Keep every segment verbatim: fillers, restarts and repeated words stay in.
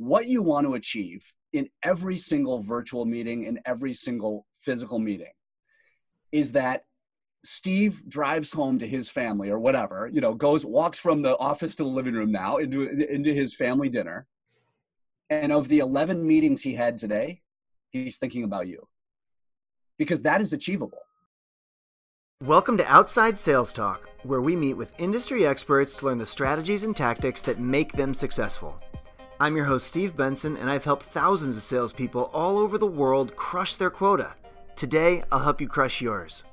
what you want to achieve in every single virtual meeting, in every single physical meeting, is that Steve drives home to his family or whatever, you know, goes, walks from the office to the living room now into, into his family dinner. And of the eleven meetings he had today, he's thinking about you, because that is achievable. Welcome to Outside Sales Talk, where we meet with industry experts to learn the strategies and tactics that make them successful. I'm your host, Steve Benson, and I've helped thousands of salespeople all over the world crush their quota. Today, I'll help you crush yours.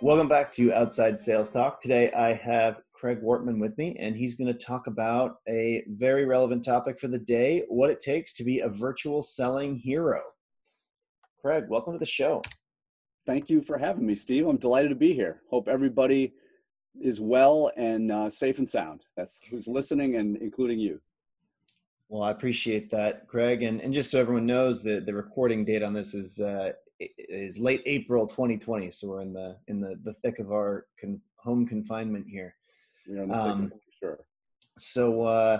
Welcome back to Outside Sales Talk. Today, I have Craig Wortman with me, and he's going to talk about a very relevant topic for the day, what it takes to be a virtual selling hero. Craig, welcome to the show. Thank you for having me, Steve. I'm delighted to be here. Hope everybody is well and uh, safe and sound. That's who's listening, and including you. Well, I appreciate that, Craig. And, and just so everyone knows, the, the recording date on this is uh, is late April twenty twenty. So we're in the in the, the thick of our con- home confinement here. We are in the thick um, of it, for sure. So, uh,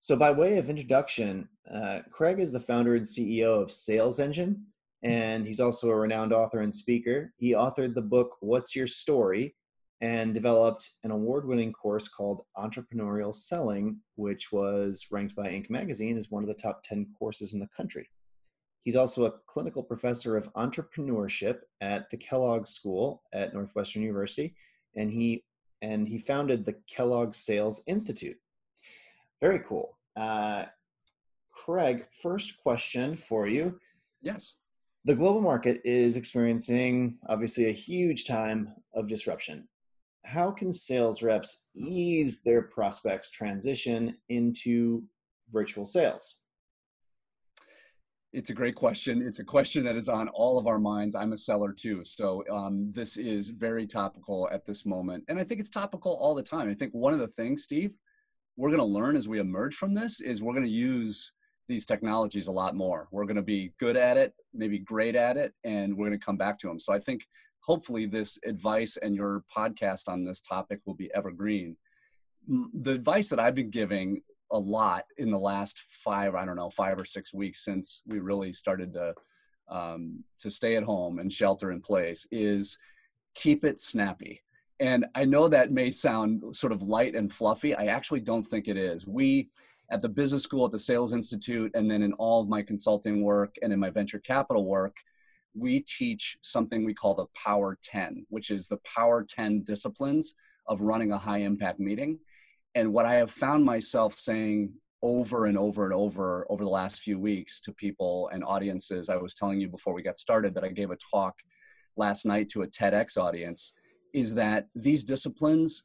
so by way of introduction, uh, Craig is the founder and C E O of Sales Engine. And he's also a renowned author and speaker. He authored the book, What's Your Story? And developed an award-winning course called Entrepreneurial Selling, which was ranked by Inc. Magazine as one of the top ten courses in the country. He's also a clinical professor of entrepreneurship at the Kellogg School at Northwestern University. And he, and he founded the Kellogg Sales Institute. Very cool. Uh, Craig, first question for you. Yes. The global market is experiencing, obviously, a huge time of disruption. How can sales reps ease their prospects' transition into virtual sales? It's a great question. It's a question that is on all of our minds. I'm a seller too, so um, this is very topical at this moment. And I think it's topical all the time. I think one of the things, Steve, we're going to learn as we emerge from this is we're going to use these technologies a lot more. We're going to be good at it, maybe great at it, and we're going to come back to them. So I think hopefully this advice and your podcast on this topic will be evergreen. The advice that I've been giving a lot in the last five, I don't know, five or six weeks since we really started to, um, to stay at home and shelter in place is keep it snappy. And I know that may sound sort of light and fluffy. I actually don't think it is. We, at the business school, at the Sales Institute, and then in all of my consulting work and in my venture capital work, we teach something we call the Power ten, which is the Power ten disciplines of running a high impact meeting. And what I have found myself saying over and over and over over the last few weeks to people and audiences, I was telling you before we got started that I gave a talk last night to a TEDx audience, is that these disciplines,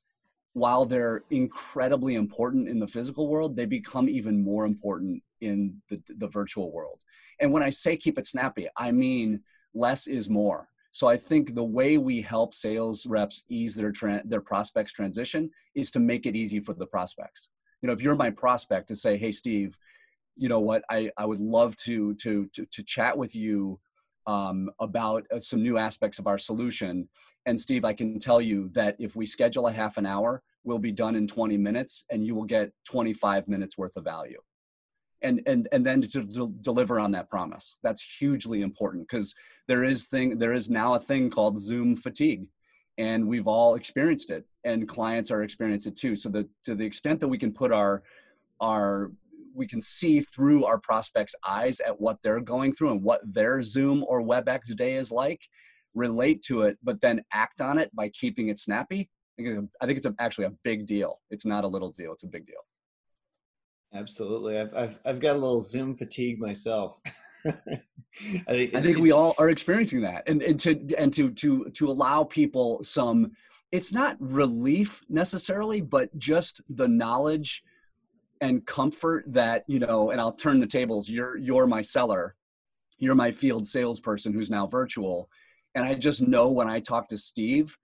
while they're incredibly important in the physical world, they become even more important in the, the virtual world. And when I say keep it snappy, I mean less is more. So I think the way we help sales reps ease their tra- their prospects transition is to make it easy for the prospects. You know, if you're my prospect, to say, hey, Steve, you know what, I, I would love to, to, to, to chat with you Um, about uh, some new aspects of our solution. And Steve, I can tell you that if we schedule a half an hour, we'll be done in twenty minutes and you will get twenty-five minutes worth of value. And and and then to d- deliver on that promise. That's hugely important, because there is thing there is now a thing called Zoom fatigue, and we've all experienced it, and clients are experiencing it too. So the, to the extent that we can put our our we can see through our prospects' eyes at what they're going through and what their Zoom or Webex day is like, relate to it, but then act on it by keeping it snappy. I think it's a, actually a big deal. It's not a little deal. It's a big deal. Absolutely. I've, I've, I've got a little Zoom fatigue myself. I think, I think we all are experiencing that. And, and to, and to, to, to allow people some, it's not relief necessarily, but just the knowledge and comfort that, you know, and I'll turn the tables. You're, you're my seller. You're my field salesperson who's now virtual. And I just know when I talk to Steve,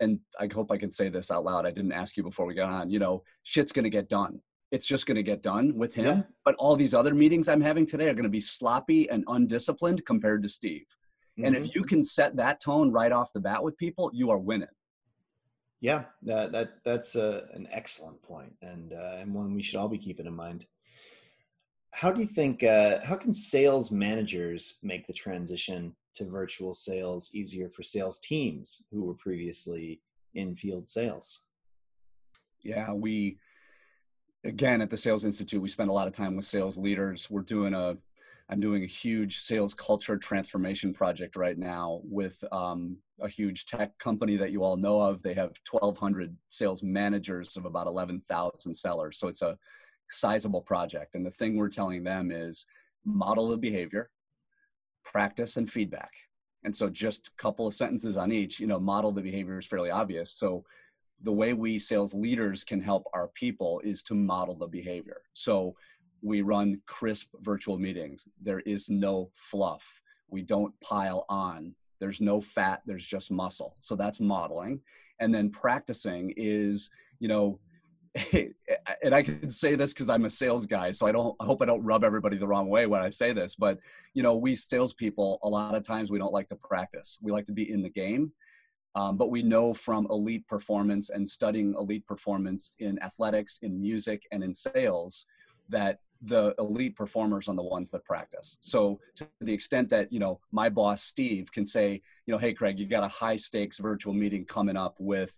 and I hope I can say this out loud, I didn't ask you before we got on, you know, shit's going to get done. It's just going to get done with him. Yeah. But all these other meetings I'm having today are going to be sloppy and undisciplined compared to Steve. Mm-hmm. And if you can set that tone right off the bat with people, you are winning. Yeah, that, that that's a, an excellent point, and uh, and one we should all be keeping in mind. How do you think, uh, how can sales managers make the transition to virtual sales easier for sales teams who were previously in field sales? Yeah, we, again, at the Sales Institute, we spend a lot of time with sales leaders. We're doing a, I'm doing a huge sales culture transformation project right now with um, a huge tech company that you all know of. They have twelve hundred sales managers of about eleven thousand sellers. So it's a sizable project. And the thing we're telling them is model the behavior, practice, and feedback. And so just a couple of sentences on each, you know, model the behavior is fairly obvious. So the way we sales leaders can help our people is to model the behavior. So we run crisp virtual meetings. There is no fluff. We don't pile on. There's no fat, there's just muscle. So that's modeling. And then practicing is, you know, and I can say this because I'm a sales guy, so I don't, I hope I don't rub everybody the wrong way when I say this, but you know, we salespeople, a lot of times we don't like to practice. We like to be in the game, um, but we know from elite performance and studying elite performance in athletics, in music, and in sales, that the elite performers are the ones that practice. So to the extent that, you know, my boss, Steve, can say, you know, hey, Craig, you got a high stakes virtual meeting coming up with,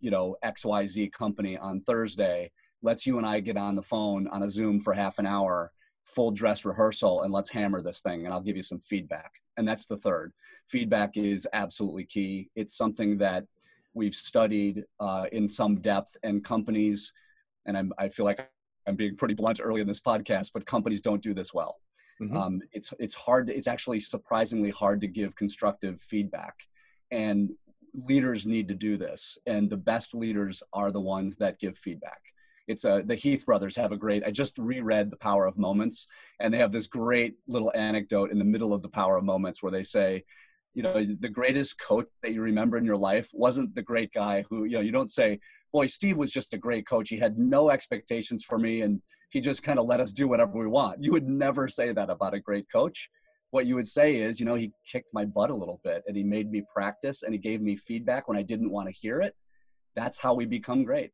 you know, X Y Z company on Thursday, let's you and I get on the phone on a Zoom for half an hour, full dress rehearsal, and let's hammer this thing, and I'll give you some feedback. And that's the third. Feedback is absolutely key. It's something that we've studied uh, in some depth, and companies, and I'm, I feel like I'm being pretty blunt early in this podcast, but companies don't do this well. Mm-hmm. um, it's, it's hard, it's actually surprisingly hard to give constructive feedback. And leaders need to do this, and the best leaders are the ones that give feedback. It's a, the Heath Brothers have a great, I just reread The Power of Moments, and they have this great little anecdote in the middle of The Power of Moments where they say, you know, the greatest coach that you remember in your life wasn't the great guy who, you know, you don't say, boy, Steve was just a great coach. He had no expectations for me, and he just kind of let us do whatever we want. You would never say that about a great coach. What you would say is, you know, he kicked my butt a little bit, and he made me practice, and he gave me feedback when I didn't want to hear it. That's how we become great.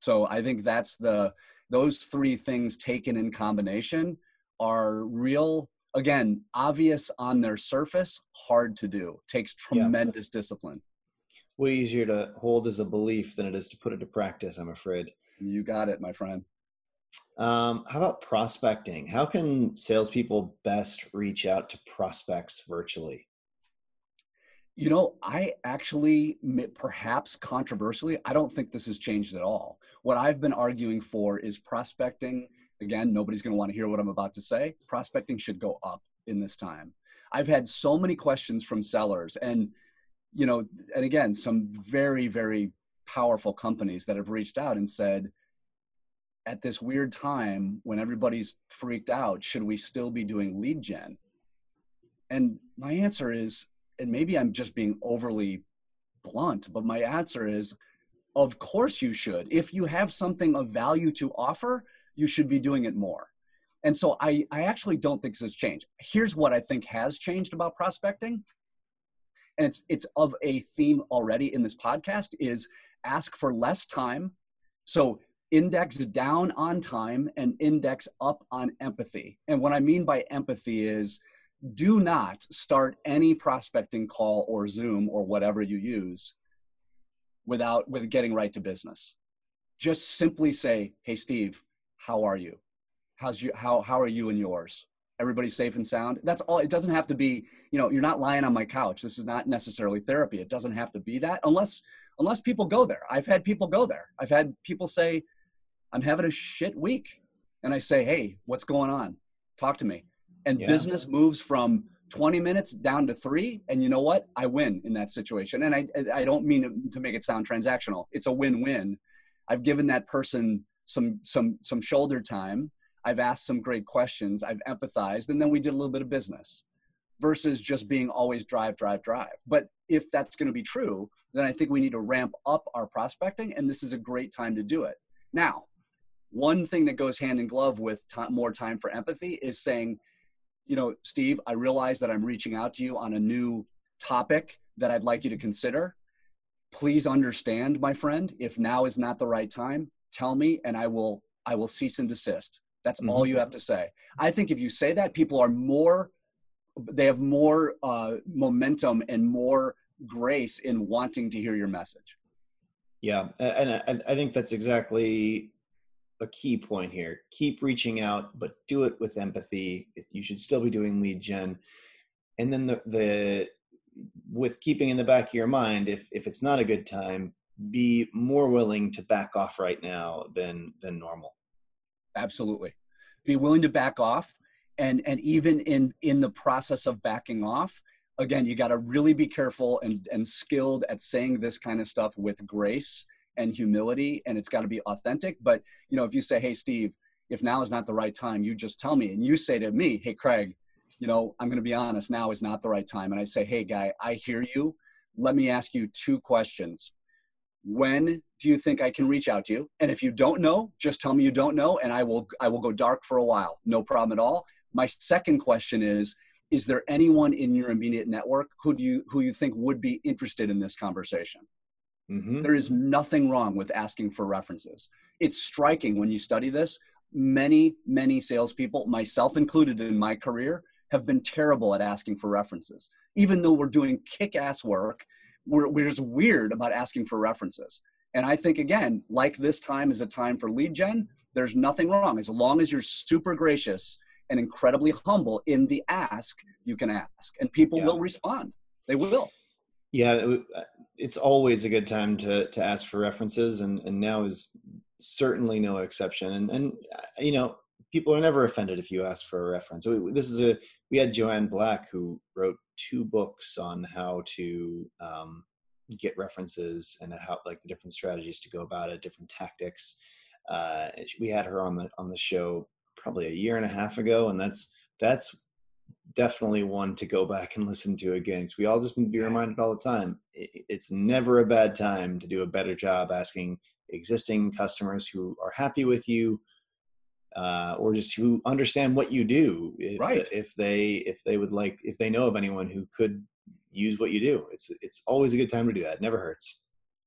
So I think that's the, those three things taken in combination are real, again, obvious on their surface, hard to do. Takes tremendous yeah. discipline. Way easier to hold as a belief than it is to put it to practice, I'm afraid. You got it, my friend. Um, how about prospecting? How can salespeople best reach out to prospects virtually? You know, I actually, perhaps controversially, I don't think this has changed at all. What I've been arguing for is prospecting. Again, nobody's going to want to hear what I'm about to say. Prospecting should go up in this time. I've had so many questions from sellers, and, you know, and again, some very, very powerful companies that have reached out and said, at this weird time when everybody's freaked out, should we still be doing lead gen? And my answer is, and maybe I'm just being overly blunt, but my answer is, of course you should. If you have something of value to offer, you should be doing it more. And so I, I actually don't think this has changed. Here's what I think has changed about prospecting. And it's, it's of a theme already in this podcast, is ask for less time. So index down on time and index up on empathy. And what I mean by empathy is, do not start any prospecting call or Zoom or whatever you use without with getting right to business. Just simply say, hey, Steve, how are you? How's you how how are you and yours? Everybody safe and sound? That's all. It doesn't have to be, you know, you're not lying on my couch. This is not necessarily therapy. It doesn't have to be that, unless unless people go there. I've had people go there. I've had people say, I'm having a shit week. And I say, hey, what's going on? Talk to me. And yeah. business moves from twenty minutes down to three. And you know what? I win in that situation. And I, I don't mean to make it sound transactional. It's a win-win. I've given that person some, some, some shoulder time. I've asked some great questions. I've empathized. And then we did a little bit of business, versus just being always drive, drive, drive. But if that's going to be true, then I think we need to ramp up our prospecting. And this is a great time to do it. Now, one thing that goes hand in glove with time, more time for empathy, is saying, you know, Steve, I realize that I'm reaching out to you on a new topic that I'd like you to consider. please understand, my friend, if now is not the right time, tell me and I will, I will cease and desist. That's mm-hmm. all you have to say. I think if you say that, people are more, they have more uh, momentum and more grace in wanting to hear your message. Yeah, and I, I think that's exactly a key point here. Keep reaching out, but do it with empathy. You should still be doing lead gen. And then the, the with keeping in the back of your mind, if, if it's not a good time, be more willing to back off right now than, than normal. Absolutely. Be willing to back off. And, and even in, in the process of backing off, again, you got to really be careful and, and skilled at saying this kind of stuff with grace and humility. And it's got to be authentic. But, you know, if you say, hey, Steve, if now is not the right time, you just tell me. And you say to me, hey, Craig, you know, I'm going to be honest, now is not the right time. And I say, hey, guy, I hear you. Let me ask you two questions. When do you think I can reach out to you? And if you don't know, just tell me you don't know, and I will I will go dark for a while. No problem at all. My second question is, is there anyone in your immediate network who do you who you think would be interested in this conversation? Mm-hmm. There is nothing wrong with asking for references. It's striking when you study this. Many, many salespeople, myself included in my career, have been terrible at asking for references. Even though we're doing kick-ass work, We're, we're just weird about asking for references. And I think, again, like this time is a time for lead gen, there's nothing wrong. As long as you're super gracious and incredibly humble in the ask, you can ask. And people yeah. will respond. They will. Yeah, it's always a good time to, to ask for references. And, and now is certainly no exception. And, and, you know, people are never offended if you ask for a reference. We, this is a, we had Joanne Black, who wrote two books on how to um, get references and how, like, the different strategies to go about it, different tactics. Uh, we had her on the, on the show probably a year and a half ago. And that's, that's definitely one to go back and listen to again. So we all just need to be reminded all the time. It, it's never a bad time to do a better job asking existing customers who are happy with you, Uh, or just who understand what you do, if, right. if they if they would like, if they know of anyone who could use what you do. It's it's always a good time to do that. It never hurts.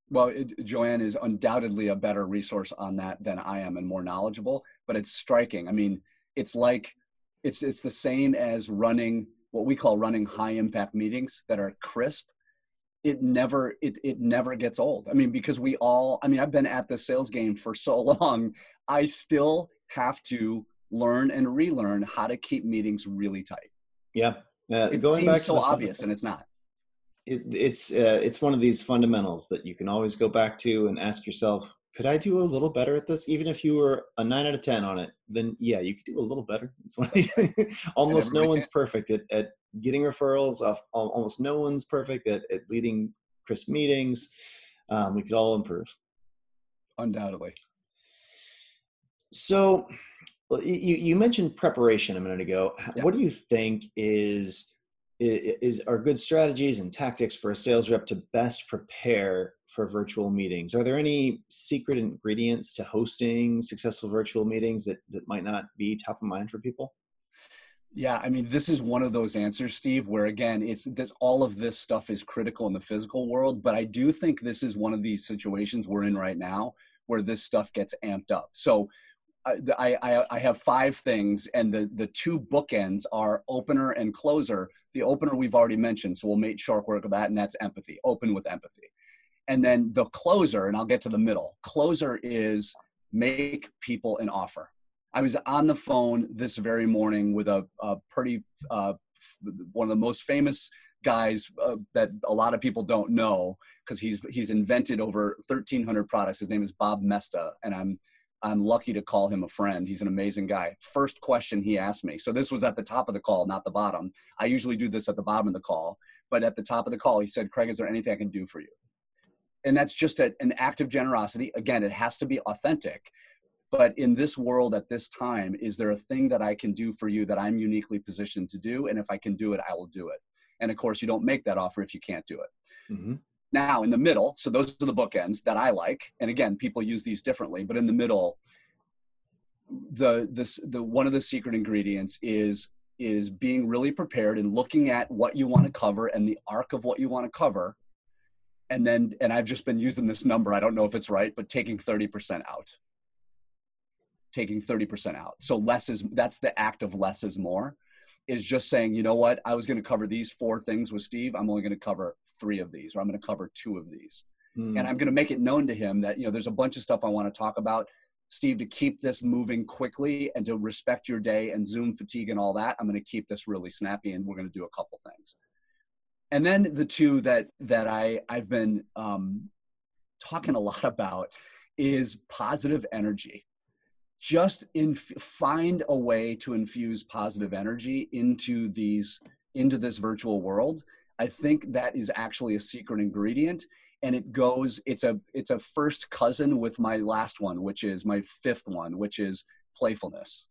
Well, it, Joanne is undoubtedly a better resource on that than I am and more knowledgeable, but it's striking. I mean, it's like, it's it's the same as running, what we call running high impact meetings that are crisp. It never, it, it never gets old. I mean, because we all, I mean, I've been at the sales game for so long, I still have to learn and relearn how to keep meetings really tight. Yeah. Uh, it going seems back so obvious and it's not. It, it's, uh, it's one of these fundamentals that you can always go back to and ask yourself, could I do a little better at this? Even if you were a nine out of ten on it, then yeah, you could do a little better. It's one of these, almost no one's perfect at, at getting referrals off. Almost no one's perfect at, at leading crisp meetings. Um, we could all improve. Undoubtedly. So you, you mentioned preparation a minute ago. Yeah. What do you think is, is are good strategies and tactics for a sales rep to best prepare for virtual meetings? Are there any secret ingredients to hosting successful virtual meetings that, that might not be top of mind for people? Yeah, I mean, this is one of those answers, Steve, where again, it's this, all of this stuff is critical in the physical world, but I do think this is one of these situations we're in right now where this stuff gets amped up. So I, I, I have five things, and the, the two bookends are opener and closer. The opener we've already mentioned, so we'll make short work of that, and that's empathy. Open with empathy. And then the closer, and I'll get to the middle. Closer is make people an offer. I was on the phone this very morning with a, a pretty, uh, one of the most famous guys uh, that a lot of people don't know, because he's, he's invented over thirteen hundred products. His name is Bob Mesta, and I'm I'm lucky to call him a friend. He's an amazing guy. First question he asked me. So this was at the top of the call, not the bottom. I usually do this at the bottom of the call, but at the top of the call, he said, Craig, is there anything I can do for you? And that's just a, an act of generosity. Again, it has to be authentic. But in this world at this time, is there a thing that I can do for you that I'm uniquely positioned to do? And if I can do it, I will do it. And of course, you don't make that offer if you can't do it. Mm-hmm. Now in the middle, so those are the bookends that I like. And again, people use these differently, but in the middle, the this the one of the secret ingredients is is being really prepared and looking at what you want to cover and the arc of what you want to cover And then, and I've just been using this number, I don't know if it's right, but taking thirty percent out. Taking thirty percent out. So less is, that's the act of less is more, is just saying, you know what, I was going to cover these four things with Steve. I'm only going to cover three of these, or I'm going to cover two of these. Mm. And I'm going to make it known to him that, you know, there's a bunch of stuff I want to talk about, Steve, to keep this moving quickly and to respect your day and Zoom fatigue and all that. I'm going to keep this really snappy, and we're going to do a couple things. And then the two that, that I, I've been um, talking a lot about is positive energy. Just in, find a way to infuse positive energy into these, into this virtual world. I think that is actually a secret ingredient, and it goes, it's a, it's a first cousin with my last one, which is my fifth one, which is playfulness.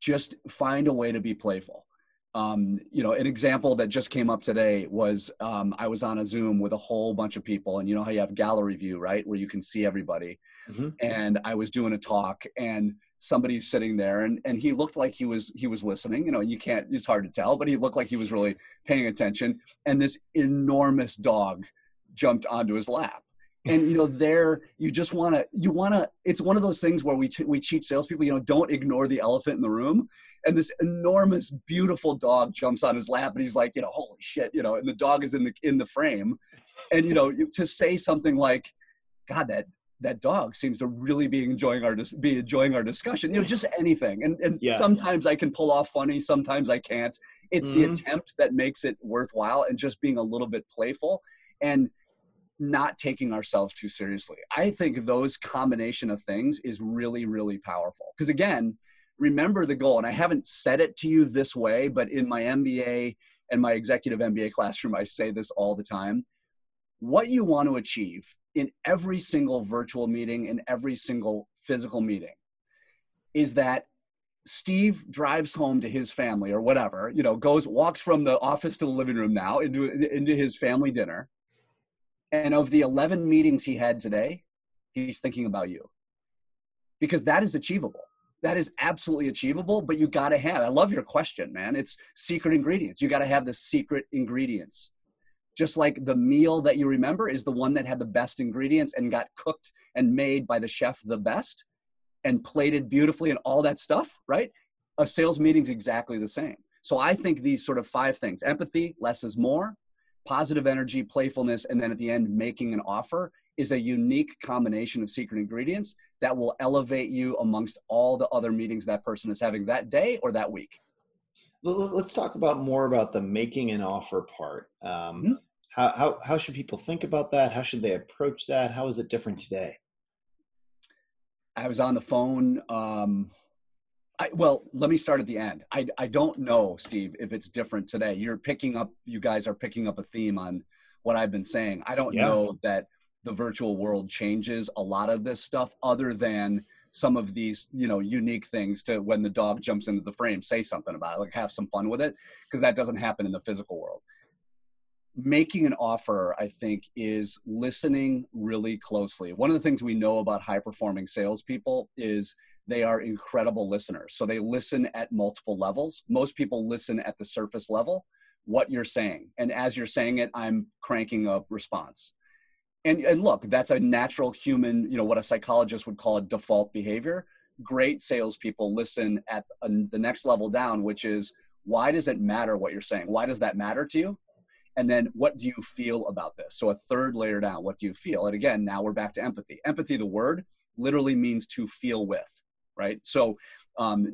Just find a way to be playful. Um, you know, an example that just came up today was um, I was on a Zoom with a whole bunch of people, and you know how you have gallery view, right? Where you can see everybody. Mm-hmm. And I was doing a talk, and somebody's sitting there, and, and he looked like he was, he was listening, you know, you can't, it's hard to tell, but he looked like he was really paying attention. And this enormous dog jumped onto his lap. And, you know, there, you just want to, you want to, it's one of those things where we, t we teach salespeople, you know, don't ignore the elephant in the room. And this enormous, beautiful dog jumps on his lap, and he's like, you know, holy shit, you know, and the dog is in the, in the frame. And, you know, to say something like, God, that, that dog seems to really be enjoying our, be enjoying our discussion, you know, just anything. And, and yeah. sometimes I can pull off funny, sometimes I can't. It's mm-hmm. the attempt that makes it worthwhile, and just being a little bit playful and not taking ourselves too seriously. I think those combination of things is really, really powerful. Because again, remember the goal, and I haven't said it to you this way, but in my M B A and my executive M B A classroom, I say this all the time. What you want to achieve in every single virtual meeting, in every single physical meeting, is that Steve drives home to his family or whatever, you know, goes, walks from the office to the living room now into, into his family dinner. And of the eleven meetings he had today, he's thinking about you. Because that is achievable. That is absolutely achievable, but you gotta have, I love your question, man. It's secret ingredients. You gotta have the secret ingredients. Just like the meal that you remember is the one that had the best ingredients and got cooked and made by the chef the best and plated beautifully and all that stuff, right? A sales meeting's exactly the same. So I think these sort of five things: empathy, less is more, positive energy, playfulness, and then at the end, making an offer, is a unique combination of secret ingredients that will elevate you amongst all the other meetings that person is having that day or that week. Let's talk about more about the making an offer part. Um, mm-hmm. how, how, how should people think about that? How should they approach that? How is it different today? I was on the phone. Um, I, well, let me start at the end. I, I don't know, Steve, if it's different today. You're picking up, you guys are picking up a theme on what I've been saying. I don't yeah. know that the virtual world changes a lot of this stuff, other than some of these, you know, unique things to when the dog jumps into the frame, say something about it, like have some fun with it, because that doesn't happen in the physical world. Making an offer, I think, is listening really closely. One of the things we know about high-performing salespeople is they are incredible listeners. So they listen at multiple levels. Most people listen at the surface level, what you're saying. And as you're saying it, I'm cranking a response. And, and look, that's a natural human, you know, what a psychologist would call a default behavior. Great salespeople listen at a, the next level down, which is, why does it matter what you're saying? Why does that matter to you? And then, what do you feel about this? So a third layer down, what do you feel? And again, now we're back to empathy. Empathy, the word, literally means to feel with. Right? So um,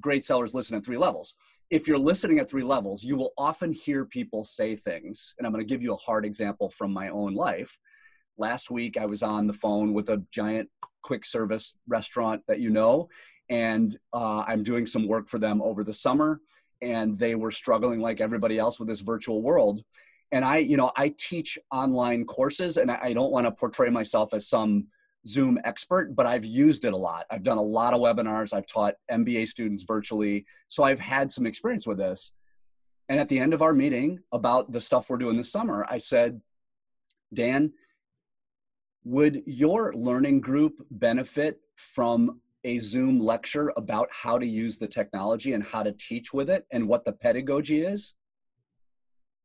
great sellers listen at three levels. If you're listening at three levels, you will often hear people say things. And I'm going to give you a hard example from my own life. Last week, I was on the phone with a giant quick service restaurant that you know, and uh, I'm doing some work for them over the summer. And they were struggling like everybody else with this virtual world. And I, you know, I teach online courses, and I, I don't want to portray myself as some Zoom expert, but I've used it a lot. I've done a lot of webinars. I've taught M B A students virtually. So I've had some experience with this. And at the end of our meeting about the stuff we're doing this summer, I said, Dan, would your learning group benefit from a Zoom lecture about how to use the technology and how to teach with it and what the pedagogy is?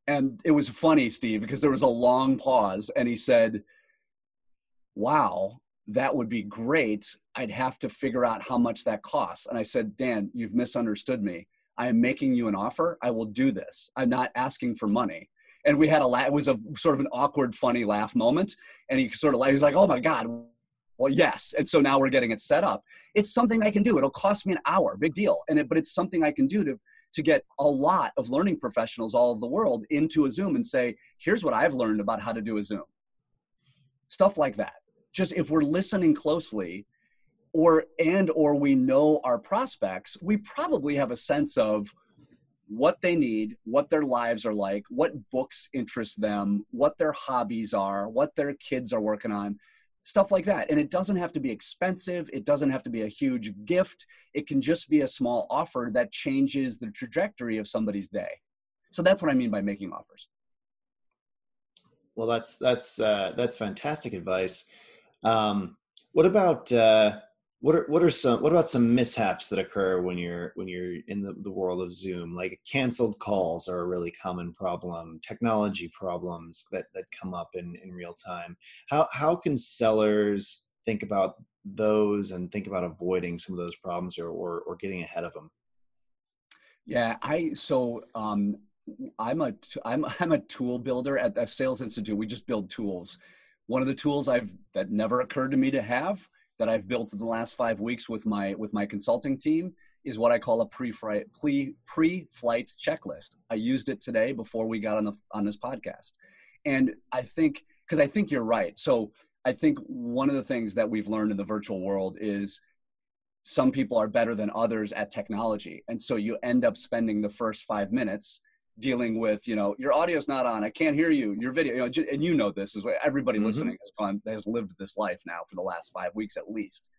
And it was funny, Steve, because there was a long pause and he said, wow, that would be great. I'd have to figure out how much that costs. And I said, Dan, you've misunderstood me. I am making you an offer. I will do this. I'm not asking for money. And we had a laugh. It was a sort of an awkward, funny laugh moment. And he sort of like, he's like, oh my God. Well, yes. And so now we're getting it set up. It's something I can do. It'll cost me an hour, big deal. And it, but it's something I can do to, to get a lot of learning professionals all over the world into a Zoom and say, here's what I've learned about how to do a Zoom. Stuff like that. Just if we're listening closely or, and, or we know our prospects, we probably have a sense of what they need, what their lives are like, what books interest them, what their hobbies are, what their kids are working on, stuff like that. And it doesn't have to be expensive. It doesn't have to be a huge gift. It can just be a small offer that changes the trajectory of somebody's day. So that's what I mean by making offers. Well, that's, that's, uh, that's fantastic advice. Um, what about, uh, What are, what are some, what about some mishaps that occur when you're, when you're in the, the world of Zoom? Like canceled calls are a really common problem, technology problems that, that come up in, in real time. How, how can sellers think about those and think about avoiding some of those problems or, or, or getting ahead of them? Yeah, I, so, um, I'm a, I'm, I'm a tool builder at the Sales Institute. We just build tools. One of the tools I've, that never occurred to me to have that I've built in the last five weeks with my with my consulting team is what I call a pre-flight pre-flight checklist. I used it today before we got on the on this podcast, and I think because I think you're right. So I think one of the things that we've learned in the virtual world is some people are better than others at technology, and so you end up spending the first five minutes dealing with, you know, your audio's not on, I can't hear you, your video, you know, and you know this is what everybody mm-hmm. listening has gone, has lived this life now for the last five weeks at least.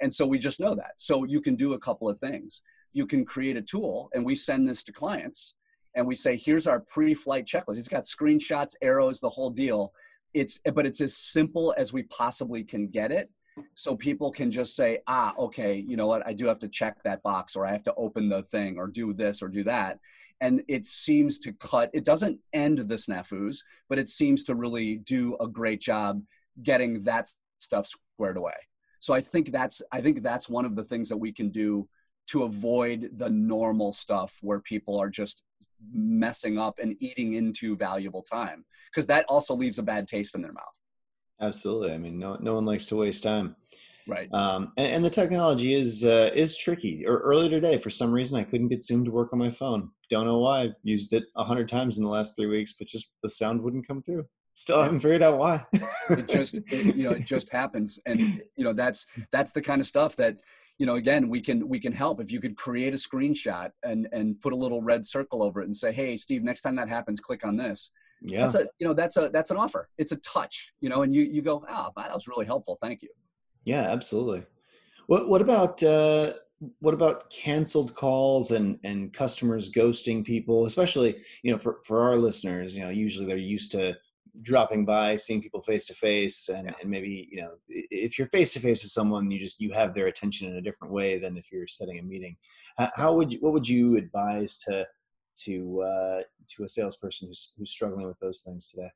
And so we just know that. So you can do a couple of things. You can create a tool, and we send this to clients, and we say, here's our pre-flight checklist. It's got screenshots, arrows, the whole deal. It's, but it's as simple as we possibly can get it. So people can just say, ah, okay, you know what, I do have to check that box, or I have to open the thing, or do this, or do that. And it seems to cut, it doesn't end the snafus, but it seems to really do a great job getting that stuff squared away. So I think that's, I think that's one of the things that we can do to avoid the normal stuff where people are just messing up and eating into valuable time, because that also leaves a bad taste in their mouth. Absolutely. I mean, no, no one likes to waste time. Right. Um, and, and the technology is, uh, is tricky. Or earlier today, for some reason, I couldn't get Zoom to work on my phone. Don't know why. I've used it a hundred times in the last three weeks, but just the sound wouldn't come through. Still haven't figured out why. It just, it, you know, it just happens. And, you know, that's, that's the kind of stuff that, you know, again, we can, we can help. If you could create a screenshot and, and put a little red circle over it and say, hey, Steve, next time that happens, click on this. Yeah. That's a, you know, that's a, that's an offer. It's a touch, you know, and you, you go, ah, oh, that was really helpful. Thank you. Yeah, absolutely. What, what about, uh, what about canceled calls and, and customers ghosting people, especially, you know, for, for our listeners, you know, usually they're used to dropping by, seeing people face to face, and and maybe, you know, if you're face to face with someone, you just, you have their attention in a different way than if you're setting a meeting. How, how would you, what would you advise to, to, uh, to a salesperson who's, who's struggling with those things today?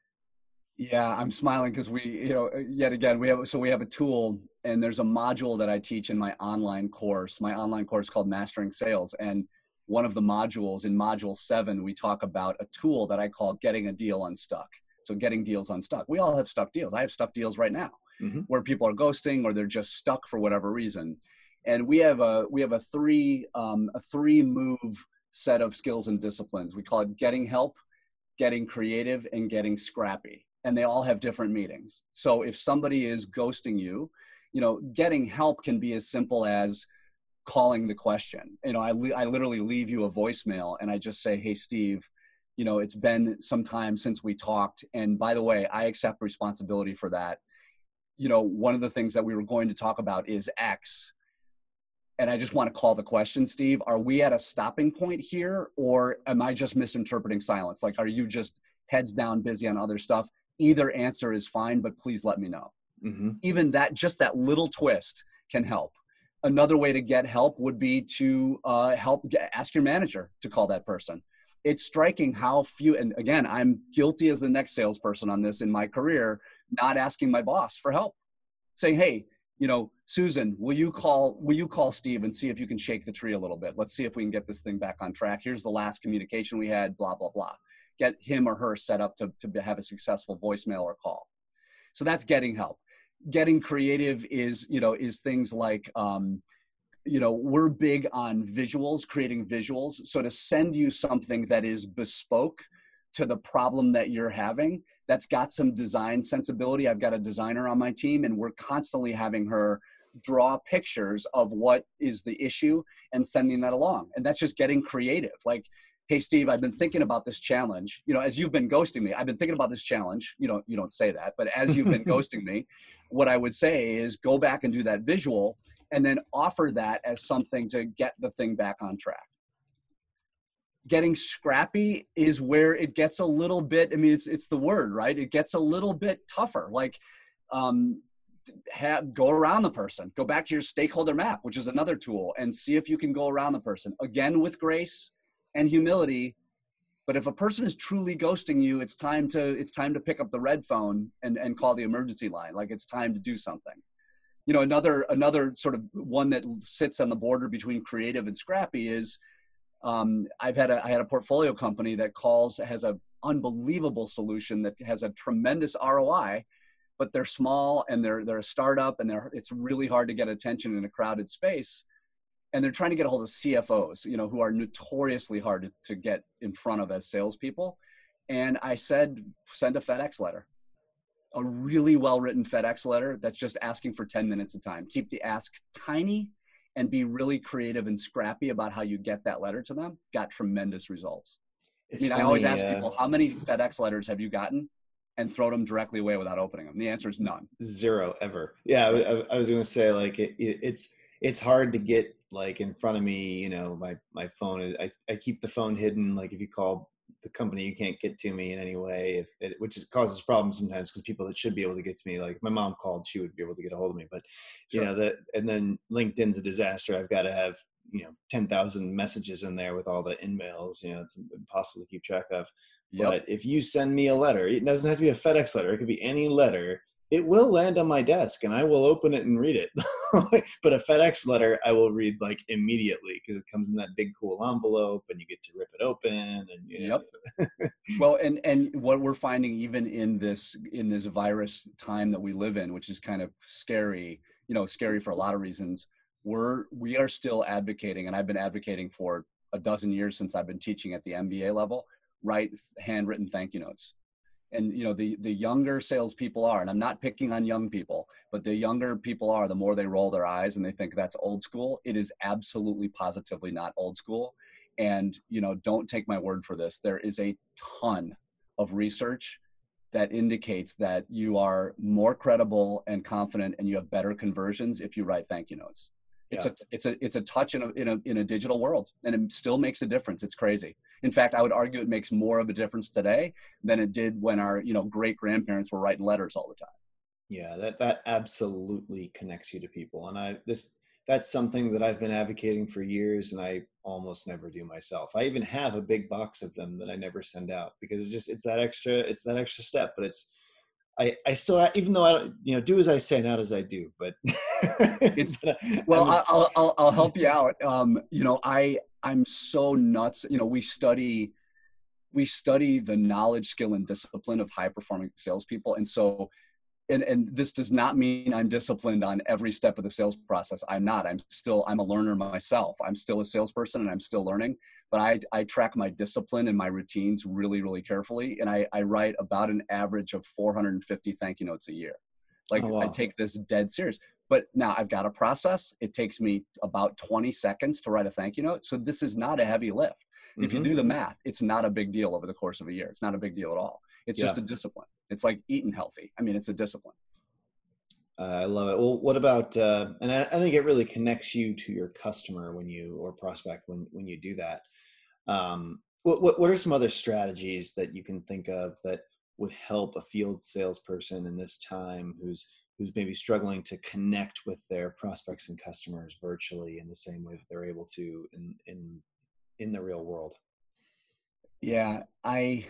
Yeah, I'm smiling because we, you know, yet again, we have, so we have a tool, and there's a module that I teach in my online course, my online course called Mastering Sales. And one of the modules, in module seven, we talk about a tool that I call Getting a Deal Unstuck. So getting deals unstuck. We all have stuck deals. I have stuck deals right now mm-hmm. where people are ghosting or they're just stuck for whatever reason. And we have a, we have a three, um, a three move set of skills and disciplines. We call it Getting Help, Getting Creative, and Getting Scrappy. And they all have different meanings. So if somebody is ghosting you, you know, getting help can be as simple as calling the question. You know, I, li- I literally leave you a voicemail and I just say, hey, Steve, you know, it's been some time since we talked. And by the way, I accept responsibility for that. You know, one of the things that we were going to talk about is X. And I just want to call the question, Steve, are we at a stopping point here? Or am I just misinterpreting silence? Like, are you just heads down, busy on other stuff? Either answer is fine, but please let me know. Mm-hmm. Even that, just that little twist can help. Another way to get help would be to uh, help get, ask your manager to call that person. it's striking how few, and again, I'm guilty as the next salesperson on this in my career, not asking my boss for help. Saying, hey, you know, Susan, will you call, will you call Steve and see if you can shake the tree a little bit? Let's see if we can get this thing back on track. Here's the last communication we had, blah, blah, blah. Get him or her set up to, to have a successful voicemail or call. So that's getting help. Getting creative is, you know, is things like, um, you know, we're big on visuals, creating visuals. So to send you something that is bespoke to the problem that you're having, that's got some design sensibility. I've got a designer on my team, and we're constantly having her draw pictures of what is the issue and sending that along. And that's just getting creative. Like, hey, Steve, I've been thinking about this challenge. You know, as you've been ghosting me, I've been thinking about this challenge. You don't, you don't say that, but as you've been ghosting me, what I would say is go back and do that visual and then offer that as something to get the thing back on track. Getting scrappy is where it gets a little bit, I mean, it's, it's the word, right? It gets a little bit tougher. Like, um, have, go around the person, go back to your stakeholder map, which is another tool, and see if you can go around the person. Again, with grace and humility, but if a person is truly ghosting you, it's time to it's time to pick up the red phone and and call the emergency line. Like, it's time to do something. You know, another another sort of one that sits on the border between creative and scrappy is um, I've had a I had a portfolio company that calls has an unbelievable solution that has a tremendous R O I, but they're small and they're they're a startup and they're it's really hard to get attention in a crowded space. And they're trying to get a hold of C F Os, you know, who are notoriously hard to, to get in front of as salespeople. And I said, send a FedEx letter, a really well-written FedEx letter that's just asking for ten minutes of time. Keep the ask tiny and be really creative and scrappy about how you get that letter to them. Got tremendous results. It's I mean, funny, I always ask yeah. people, how many FedEx letters have you gotten? And throw them directly away without opening them. The answer is none. Zero, ever. Yeah, I, I, I was going to say, like, it, it, it's it's hard to get, like, in front of me, you know, my, my phone, I, I keep the phone hidden. Like, if you call the company, you can't get to me in any way, if it, which is, causes problems sometimes because people that should be able to get to me, like my mom called, she would be able to get a hold of me, but sure. you know, that, and then LinkedIn's a disaster. I've got to have, you know, ten thousand messages in there with all the in-mails, you know, it's impossible to keep track of. Yep. But if you send me a letter, it doesn't have to be a FedEx letter. It could be any letter. It will land on my desk and I will open it and read it. But a FedEx letter, I will read, like, immediately, because it comes in that big cool envelope and you get to rip it open. And you know. Yep. Well, and, and what we're finding even in this, in this virus time that we live in, which is kind of scary, you know, scary for a lot of reasons, we're, we are still advocating, and I've been advocating for a dozen years since I've been teaching at the M B A level, write handwritten thank you notes. And, you know, the, the younger salespeople are, and I'm not picking on young people, but the younger people are, the more they roll their eyes and they think that's old school. It is absolutely positively not old school. And, you know, don't take my word for this. There is a ton of research that indicates that you are more credible and confident and you have better conversions if you write thank you notes. It's yeah. a, it's a, it's a touch in a, in a, in a digital world, and it still makes a difference. It's crazy. In fact, I would argue it makes more of a difference today than it did when our, you know, great grandparents were writing letters all the time. Yeah. That, that absolutely connects you to people. And I, this, that's something that I've been advocating for years, and I almost never do myself. I even have a big box of them that I never send out, because it's just, it's that extra, it's that extra step, but it's, I, I still, even though I don't, you know, do as I say, not as I do, but it's, well, I mean, I'll, I'll, I'll help you out. Um, you know, I, I'm so nuts. You know, we study, we study the knowledge, skill, and discipline of high performing salespeople. And so, and, and this does not mean I'm disciplined on every step of the sales process. I'm not, I'm still, I'm a learner myself. I'm still a salesperson and I'm still learning, but I, I track my discipline and my routines really, really carefully. And I, I write about an average of four hundred fifty thank you notes a year. Like, oh, wow. I take this dead serious, but now I've got a process. It takes me about twenty seconds to write a thank you note. So this is not a heavy lift. Mm-hmm. If you do the math, it's not a big deal over the course of a year. It's not a big deal at all. It's yeah. just a discipline. It's like eating healthy. I mean, it's a discipline. Uh, I love it. Well, what about, uh, and I, I think it really connects you to your customer when you, or prospect when, when you do that. Um, what, what, what are some other strategies that you can think of that would help a field salesperson in this time who's, who's maybe struggling to connect with their prospects and customers virtually in the same way that they're able to in, in, in the real world? Yeah, I,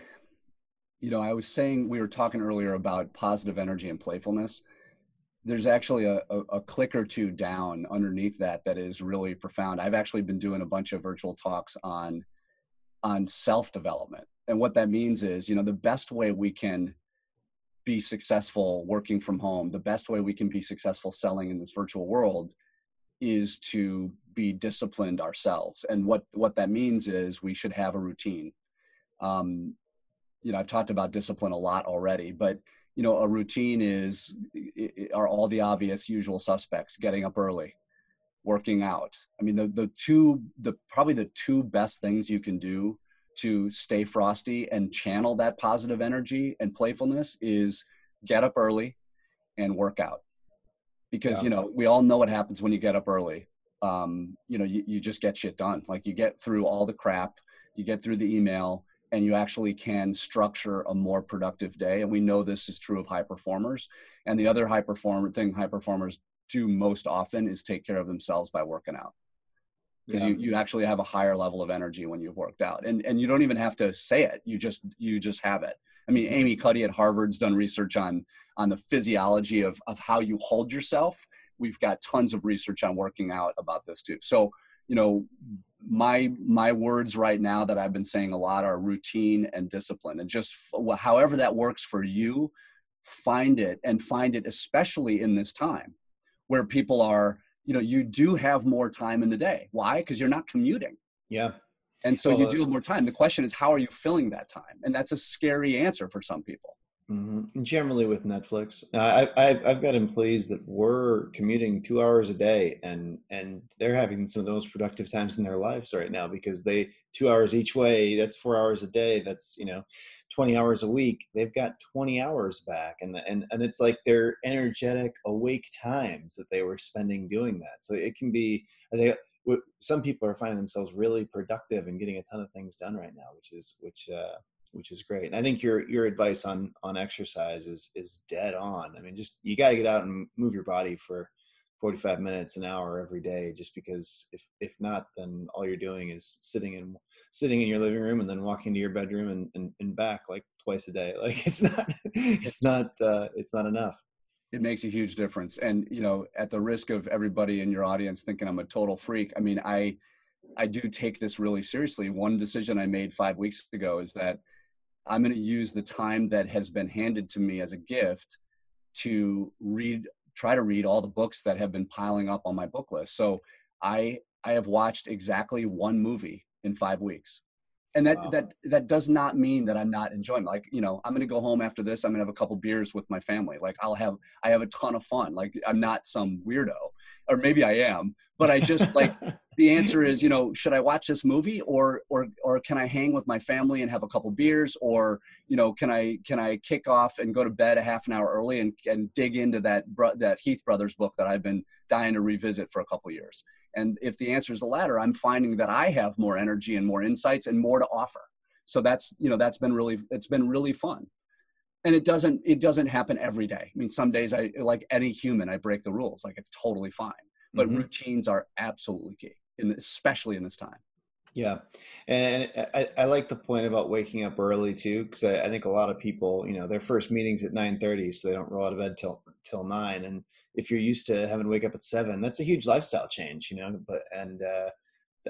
you know, I was saying, we were talking earlier about positive energy and playfulness. There's actually a, a, a click or two down underneath that that is really profound. I've actually been doing a bunch of virtual talks on, on self-development. And what that means is, you know, the best way we can be successful working from home, the best way we can be successful selling in this virtual world is to be disciplined ourselves. And what, what that means is we should have a routine. Um, you know, I've talked about discipline a lot already, but, you know, a routine is, are all the obvious usual suspects: getting up early, working out. I mean, the, the two, the probably the two best things you can do to stay frosty and channel that positive energy and playfulness is get up early and work out. Because, yeah. you know, we all know what happens when you get up early. Um, you know, you, you just get shit done. Like, you get through all the crap, you get through the email, and you actually can structure a more productive day. And we know this is true of high performers. And the other high performer thing high performers do most often is take care of themselves by working out. Because yeah. you, you actually have a higher level of energy when you've worked out. And, and you don't even have to say it. You just, you just have it. I mean, Amy Cuddy at Harvard's done research on, on the physiology of, of how you hold yourself. We've got tons of research on working out about this too. So, you know, my, my words right now that I've been saying a lot are routine and discipline, and just however that works for you, find it, and find it, especially in this time where people are, you know, you do have more time in the day. Why? Because you're not commuting. Yeah. And so well, you do have more time. The question is, how are you filling that time? And that's a scary answer for some people. Mm-hmm. Generally with Netflix, uh, I, I've, I've got employees that were commuting two hours a day, and, and they're having some of the most productive times in their lives right now, because they, two hours each way, that's four hours a day. That's, you know, twenty hours a week. They've got twenty hours back. And, and, and it's like their energetic awake times that they were spending doing that. So it can be, they, some people are finding themselves really productive and getting a ton of things done right now, which is, which, uh, which is great. And I think your, your advice on, on exercise is, is dead on. I mean, just, you got to get out and move your body for forty-five minutes, an hour every day, just because if, if not, then all you're doing is sitting in, sitting in your living room and then walking to your bedroom and, and, and back like twice a day. Like, it's not, it's not, uh, it's not enough. It makes a huge difference. And, you know, at the risk of everybody in your audience thinking I'm a total freak, I mean, I, I do take this really seriously. One decision I made five weeks ago is that I'm going to use the time that has been handed to me as a gift to read, try to read all the books that have been piling up on my book list. So I, I have watched exactly one movie in five weeks. And that, wow. that, that does not mean that I'm not enjoying, like, you know, I'm going to go home after this. I'm going to have a couple beers with my family. Like, I'll have, I have a ton of fun. Like, I'm not some weirdo, or maybe I am, but I just like, the answer is, you know, should I watch this movie, or, or, or can I hang with my family and have a couple beers? Or, you know, can I, can I kick off and go to bed a half an hour early and, and dig into that, that Heath Brothers book that I've been dying to revisit for a couple years? And if the answer is the latter, I'm finding that I have more energy and more insights and more to offer. So that's, you know, that's been really, it's been really fun. And it doesn't, it doesn't happen every day. I mean, some days I, like any human, I break the rules. Like, it's totally fine, but mm-hmm. routines are absolutely key, in, especially in this time. Yeah. And I, I like the point about waking up early too, because I, I think a lot of people, you know, their first meeting's at nine thirty, so they don't roll out of bed till, till nine. And if you're used to having to wake up at seven, that's a huge lifestyle change, you know, but, and, uh,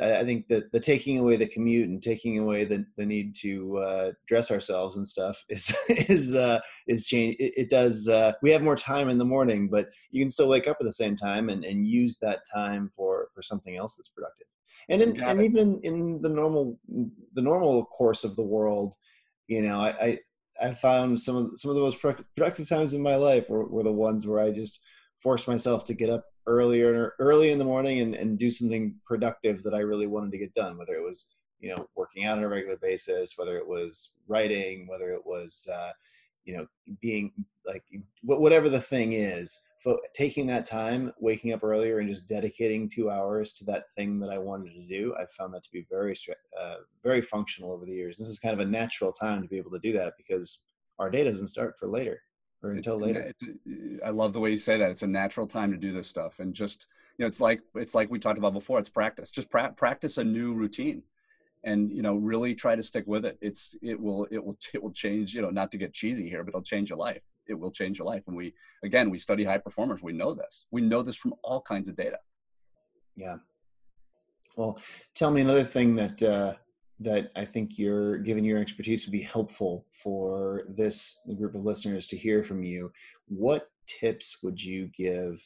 I think that the taking away the commute and taking away the, the need to, uh, dress ourselves and stuff is, is, uh, is change. It, it does, uh, we have more time in the morning, but you can still wake up at the same time and, and use that time for, for something else that's productive. And in, and even in, in the normal, the normal course of the world, you know, I, I, I found some of, some of the most productive times in my life were, were the ones where I just forced myself to get up earlier, early in the morning and, and do something productive that I really wanted to get done, whether it was, you know, working out on a regular basis, whether it was writing, whether it was, uh, you know, being like, whatever the thing is, taking that time, waking up earlier and just dedicating two hours to that thing that I wanted to do. I found that to be very, uh, very functional over the years. This is kind of a natural time to be able to do that, because our day doesn't start for later. Or until later. I love the way you say that. It's a natural time to do this stuff. And just, you know, it's like, it's like we talked about before, it's practice. Just pra- practice a new routine. and, you know, really try to stick with it. It's, it will, it will, it will change, you know, not to get cheesy here, but it'll change your life. It will change your life. And we, again, we study high performers. We know this, we know this from all kinds of data. Yeah. Well, tell me another thing that, uh, that I think you're, given your expertise, would be helpful for this group of listeners to hear from you. What tips would you give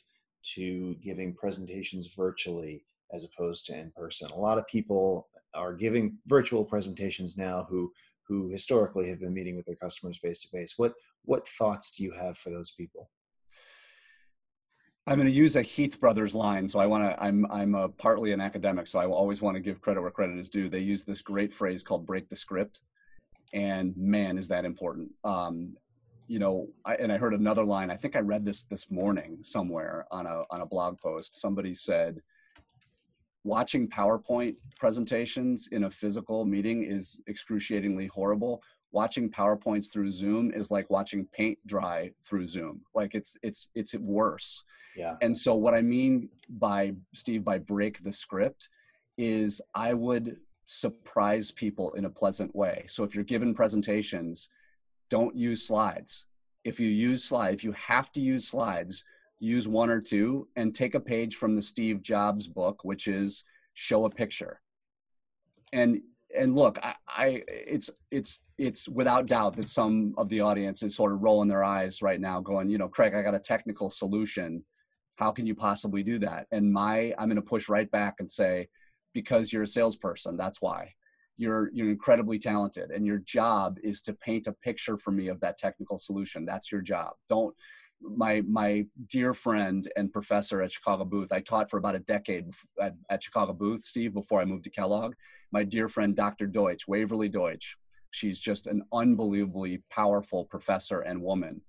to giving presentations virtually as opposed to in person? A lot of people are giving virtual presentations now who who historically have been meeting with their customers face to face. What what thoughts do you have for those people? I'm going to use a Heath Brothers line, so I want to. I'm I'm a, partly an academic, so I will always want to give credit where credit is due. They use this great phrase called "break the script," and man, is that important. Um, you know, I, and I heard another line. I think I read this this morning somewhere on a on a blog post. Somebody said, watching PowerPoint presentations in a physical meeting is excruciatingly horrible. Watching PowerPoints through Zoom is like watching paint dry through Zoom. Like it's it's it's worse. Yeah. And so what I mean by, Steve, by break the script is I would surprise people in a pleasant way. So if you're given presentations, don't use slides. If you use slides, if you have to use slides, use one or two, and take a page from the Steve Jobs book, which is show a picture. And and look, I, I it's it's it's without doubt that some of the audience is sort of rolling their eyes right now, going, you know, Craig, I got a technical solution. How can you possibly do that? And my I'm going to push right back and say, because you're a salesperson, that's why. You're you're incredibly talented, and your job is to paint a picture for me of that technical solution. That's your job. Don't. My my dear friend and professor at Chicago Booth, I taught for about a decade at, at Chicago Booth, Steve, before I moved to Kellogg. My dear friend, Doctor Deutsch, Waverly Deutsch, she's just an unbelievably powerful professor and woman.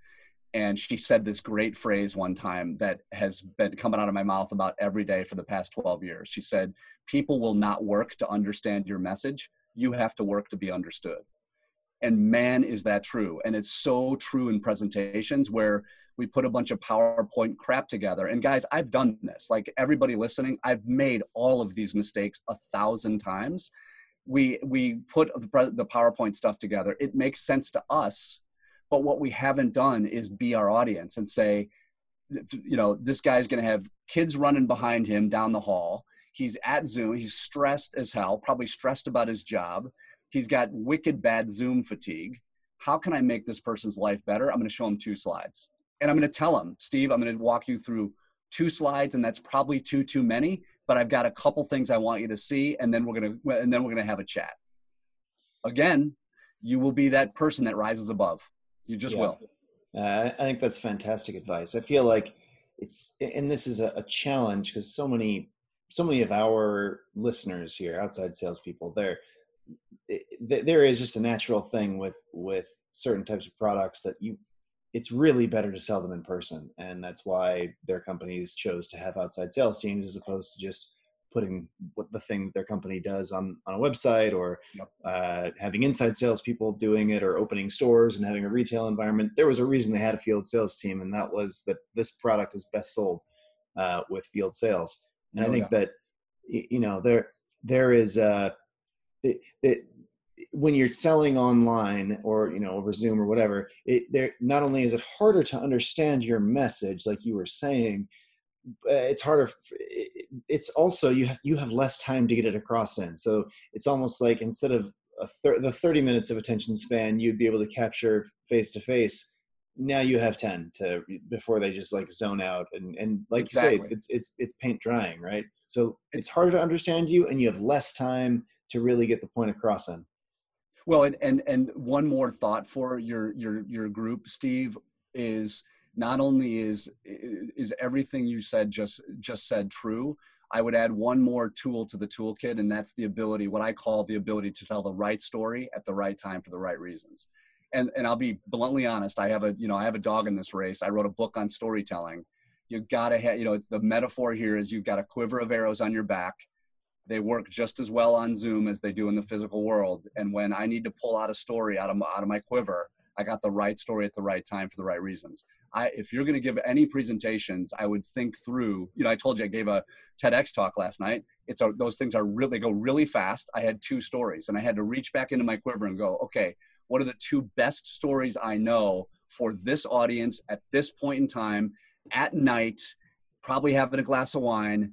And she said this great phrase one time that has been coming out of my mouth about every day for the past twelve years. She said, people will not work to understand your message. You have to work to be understood. And man, is that true. And it's so true in presentations where we put a bunch of PowerPoint crap together. And guys, I've done this. Like everybody listening, I've made all of these mistakes a thousand times. We we put the, the PowerPoint stuff together. It makes sense to us. But what we haven't done is be our audience and say, you know, this guy's going to have kids running behind him down the hall. He's at Zoom. He's stressed as hell, probably stressed about his job. He's got wicked bad Zoom fatigue. How can I make this person's life better? I'm going to show him two slides. And I'm going to tell him, Steve, I'm going to walk you through two slides, and that's probably two too many, but I've got a couple things I want you to see, and then we're going to and then we're going to have a chat. Again, you will be that person that rises above. You just yeah. will. Uh, I think that's fantastic advice. I feel like it's, and this is a, a challenge because so many so many of our listeners here, outside salespeople, they're It, there is just a natural thing with with certain types of products that you it's really better to sell them in person, and that's why their companies chose to have outside sales teams as opposed to just putting what the thing their company does on on a website, or yep. uh, having inside salespeople doing it, or opening stores and having a retail environment. There was a reason they had a field sales team, and that was that this product is best sold uh, with field sales. And oh, I think yeah. that you know there there is a It, it, when you're selling online or, you know, over Zoom or whatever, it, there, not only is it harder to understand your message, like you were saying, it's harder. It, it's also, you have, you have less time to get it across in. So it's almost like instead of a thir- the thirty minutes of attention span, you'd be able to capture face to face. Now you have ten to before they just like zone out. And, and like exactly. you say, it's, it's, it's paint drying, right? So it's harder to understand you, and you have less time to really get the point across on. Well, and, and, and one more thought for your, your, your group, Steve, is not only is, is everything you said, just, just said true. I would add one more tool to the toolkit, and that's the ability, what I call the ability to tell the right story at the right time for the right reasons. And, and I'll be bluntly honest. I have a, you know, I have a dog in this race. I wrote a book on storytelling. You gotta have, you know, the metaphor here is you've got a quiver of arrows on your back. They work just as well on Zoom as they do in the physical world. And when I need to pull out a story out of, out of my quiver, I got the right story at the right time for the right reasons. I, if you're going to give any presentations, I would think through, you know, I told you I gave a TEDx talk last night. It's a, those things are really, they go really fast. I had two stories and I had to reach back into my quiver and go, okay, what are the two best stories I know for this audience at this point in time, at night, probably having a glass of wine?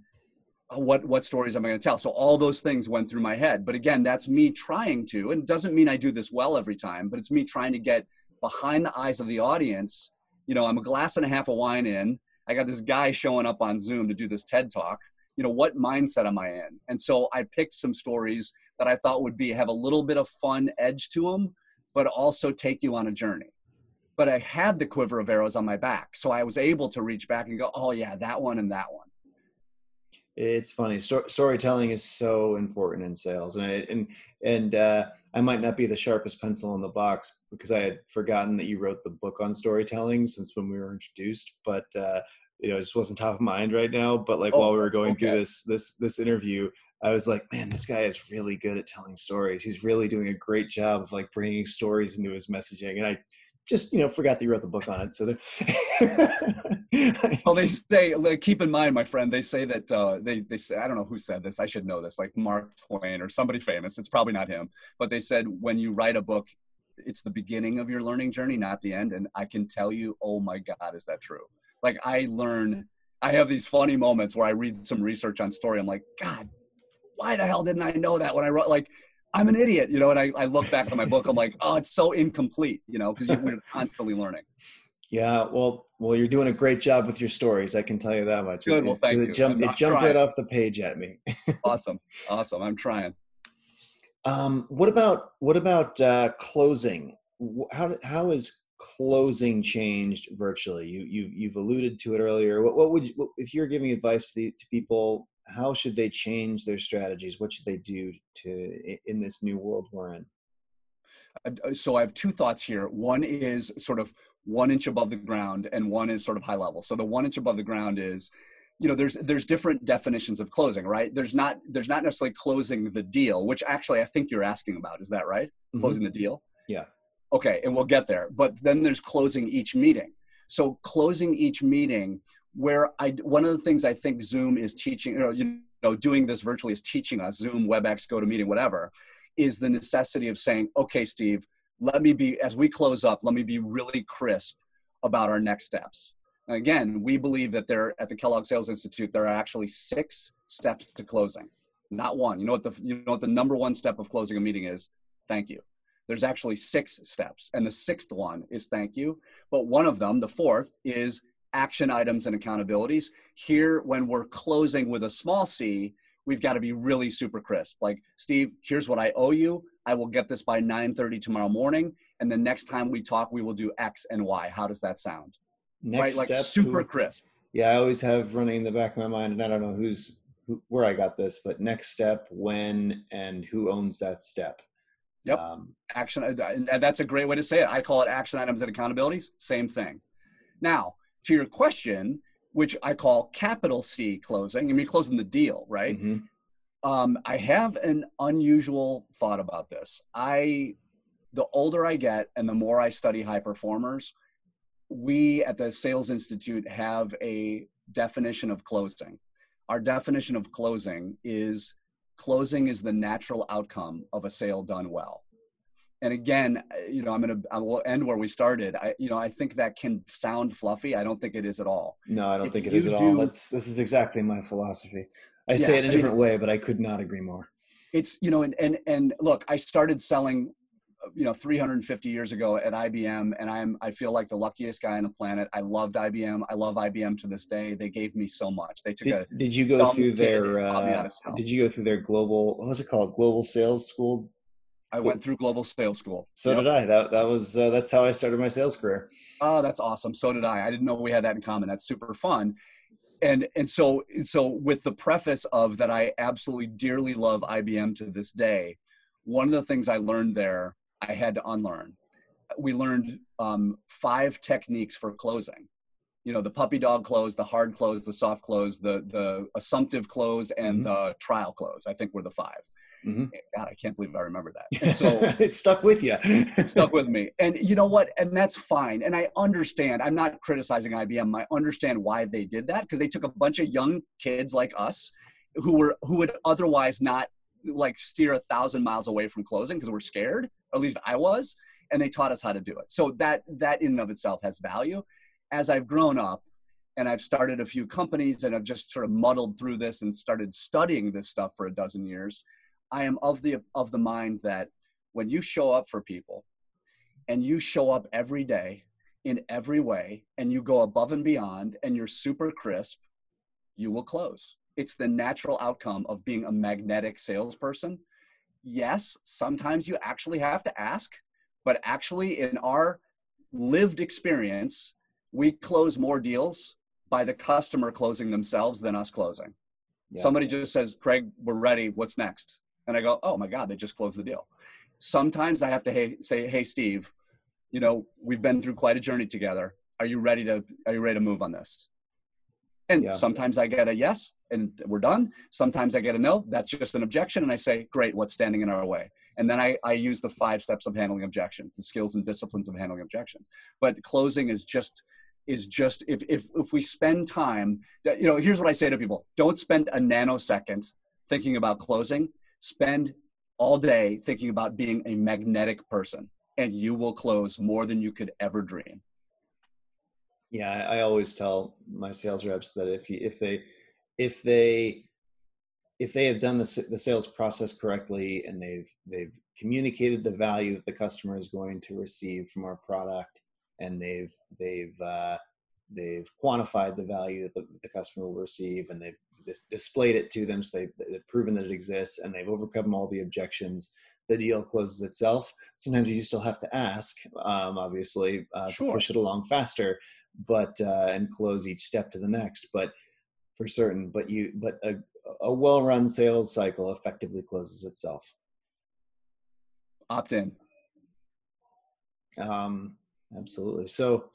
What, what stories am I going to tell? So all those things went through my head. But again, that's me trying to, and it doesn't mean I do this well every time, but it's me trying to get behind the eyes of the audience. You know, I'm a glass and a half of wine in. I got this guy showing up on Zoom to do this TED talk. You know, what mindset am I in? And so I picked some stories that I thought would be, have a little bit of fun edge to them, but also take you on a journey. But I had the quiver of arrows on my back. So I was able to reach back and go, oh yeah, that one and that one. It's funny. Stor- storytelling is so important in sales. And I, and, and uh, I might not be the sharpest pencil in the box because I had forgotten that you wrote the book on storytelling since when we were introduced, but uh, you know, it just wasn't top of mind right now. But like oh, while we were going okay. through this, this, this interview, I was like, man, this guy is really good at telling stories. He's really doing a great job of like bringing stories into his messaging. And I, just, you know, forgot that you wrote the book on it. So well, they say, like, keep in mind, my friend, they say that uh, they, they say, I don't know who said this. I should know this, like Mark Twain or somebody famous. It's probably not him, but they said, when you write a book, it's the beginning of your learning journey, not the end. And I can tell you, oh my God, is that true? Like I learn, I have these funny moments where I read some research on story. I'm like, God, why the hell didn't I know that when I wrote, like, I'm an idiot, you know, and I, I look back at my book, I'm like, oh, it's so incomplete, you know, because you're constantly learning. Yeah, well, well, you're doing a great job with your stories. I can tell you that much. Good, well, thank you. It jumped, it jumped right off the page at me. Awesome, awesome. I'm trying. Um, what about what about uh, closing? How how is closing changed virtually? You you you've alluded to it earlier. What what would you, if you're giving advice to, the, to people? How should they change their strategies? What should they do to in this new world we're in? So I have two thoughts here. One is sort of one inch above the ground and one is sort of high level. So the one inch above the ground is, you know, there's there's different definitions of closing, right? There's not there's not necessarily closing the deal, which actually I think you're asking about. Is that right? Closing mm-hmm. the deal? Yeah. Okay, and we'll get there. But then there's closing each meeting. So closing each meeting, where I, one of the things I think Zoom is teaching, or, you know, doing this virtually is teaching us, Zoom, Webex, GoToMeeting, whatever, is the necessity of saying, okay, Steve, let me be, as we close up, let me be really crisp about our next steps. And again, we believe that there, at the Kellogg Sales Institute, there are actually six steps to closing, not one. You know what the, you know what the number one step of closing a meeting is? Thank you. There's actually six steps. And the sixth one is thank you. But one of them, the fourth, is action items and accountabilities. Here, when we're closing with a small c, we've got to be really super crisp. Like, Steve, here's what I owe you. I will get this by nine thirty tomorrow morning. And the next time we talk, we will do X and Y. How does that sound? Next right? Like super to, crisp. Yeah, I always have running in the back of my mind, and I don't know who's who, where I got this, but next step, when, and who owns that step. Yep. Um, action. And that's a great way to say it. I call it action items and accountabilities. Same thing. Now, to your question, which I call capital C closing, I mean, closing the deal, right? Mm-hmm. Um, I have an unusual thought about this. I, the older I get and the more I study high performers, we at the Sales Institute have a definition of closing. Our definition of closing is closing is the natural outcome of a sale done well. And again, you know, I'm going to, I will end where we started. I, you know, I think that can sound fluffy. I don't think it is at all. No, I don't if think it is at do, all. That's, this is exactly my philosophy. I yeah, say it in a different I mean, way, but I could not agree more. It's, you know, and, and, and look, I started selling, you know, three hundred fifty years ago at I B M, and I'm, I feel like the luckiest guy on the planet. I loved I B M. I love I B M to this day. They gave me so much. They took did, a, did you go through their, uh, did you go through their global, what was it called? Global Sales School? I went through Global Sales School. So yep. did I. That that was uh, that's how I started my sales career. Oh, that's awesome. So did I. I didn't know we had that in common. That's super fun. And and so so with the preface of that, I absolutely dearly love I B M to this day. One of the things I learned there, I had to unlearn. We learned um, five techniques for closing. you know, the puppy dog close, the hard close, the soft close, the the assumptive close, and mm-hmm. the trial close, I think were the five. Mm-hmm. God, I can't believe I remember that. And so it stuck with you. It stuck with me. And you know what? And that's fine. And I understand. I'm not criticizing I B M. I understand why they did that, because they took a bunch of young kids like us who were who would otherwise not like steer a thousand miles away from closing because we're scared, or at least I was, and they taught us how to do it. So that that in and of itself has value. As I've grown up and I've started a few companies and I've just sort of muddled through this and started studying this stuff for a dozen years, I am of the of the mind that when you show up for people and you show up every day in every way and you go above and beyond and you're super crisp, you will close. It's the natural outcome of being a magnetic salesperson. Yes, sometimes you actually have to ask, but actually in our lived experience, we close more deals by the customer closing themselves than us closing. Yeah. Somebody just says, "Craig, we're ready. What's next?" And I go, oh my God, they just closed the deal. Sometimes I have to hey, say, hey, Steve, you know, we've been through quite a journey together. Are you ready to, are you ready to move on this? And yeah. sometimes I get a yes and we're done. Sometimes I get a no, that's just an objection. And I say, great, what's standing in our way? And then I, I use the five steps of handling objections, the skills and disciplines of handling objections. But closing is just, is just if, if, if we spend time, you know, here's what I say to people. Don't spend a nanosecond thinking about closing. Spend all day thinking about being a magnetic person, and you will close more than you could ever dream. Yeah, I always tell my sales reps that if you, if they if they if they have done the the sales process correctly and they've they've communicated the value that the customer is going to receive from our product, and they've they've uh, they've quantified the value that the, the customer will receive, and they've dis- displayed it to them. So they've, they've proven that it exists, and they've overcome all the objections. The deal closes itself. Sometimes you still have to ask, um, obviously, uh, sure. to push it along faster, but, uh, and close each step to the next, but for certain, but you, but a, a well-run sales cycle effectively closes itself. Opt in. Um, absolutely. So,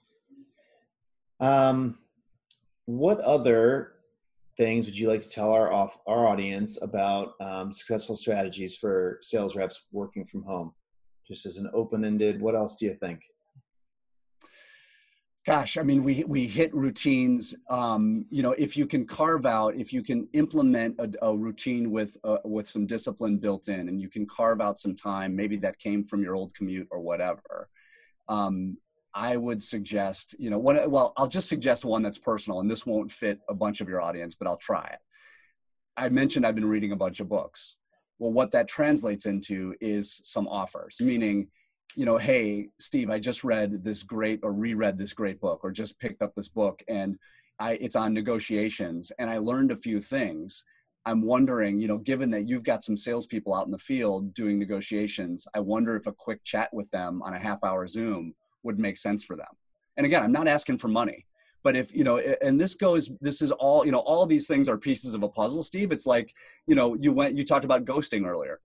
Um, what other things would you like to tell our off, our audience about um, successful strategies for sales reps working from home? Just as an open-ended, what else do you think? Gosh, I mean, we we hit routines. Um, you know, if you can carve out, if you can implement a, a routine with uh, with some discipline built in, and you can carve out some time, maybe that came from your old commute or whatever. Um, I would suggest, you know, one, well, I'll just suggest one that's personal, and this won't fit a bunch of your audience, but I'll try it. I mentioned I've been reading a bunch of books. Well, what that translates into is some offers, meaning, you know, hey, Steve, I just read this great or reread this great book or just picked up this book, and I, it's on negotiations, and I learned a few things. I'm wondering, you know, given that you've got some salespeople out in the field doing negotiations, I wonder if a quick chat with them on a half hour Zoom would make sense for them. And again, I'm not asking for money, but if, you know, and this goes, this is all, you know, all these things are pieces of a puzzle, Steve. It's like, you know, you went, you talked about ghosting earlier.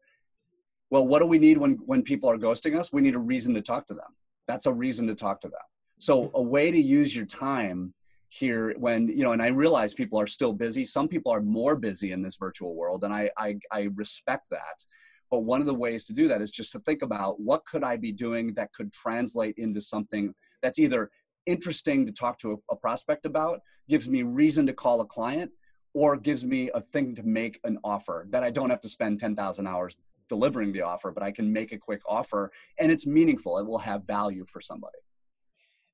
Well, what do we need when, when people are ghosting us? We need a reason to talk to them. That's a reason to talk to them. So a way to use your time here when, you know, and I realize people are still busy. Some people are more busy in this virtual world. And I, I, I respect that. But one of the ways to do that is just to think about what could I be doing that could translate into something that's either interesting to talk to a, a prospect about, gives me reason to call a client, or gives me a thing to make an offer that I don't have to spend ten thousand hours delivering the offer, but I can make a quick offer and it's meaningful. It will have value for somebody.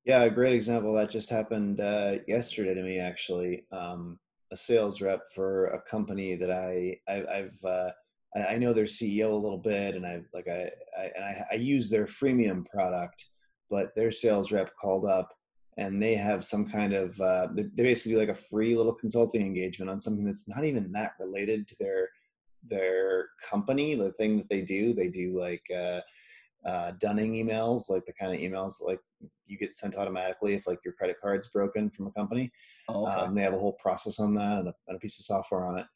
Yeah, a great example that just happened uh, yesterday to me, actually. Um, a sales rep for a company that I, I I've, uh, I know their C E O a little bit, and I like I, I and I, I use their freemium product, but their sales rep called up, and they have some kind of uh, they basically do like a free little consulting engagement on something that's not even that related to their their company, the thing that they do. They do like uh, uh, dunning emails, like the kind of emails that, like you get sent automatically if like your credit card's broken from a company. Oh, okay. Um, they have a whole process on that and a, and a piece of software on it.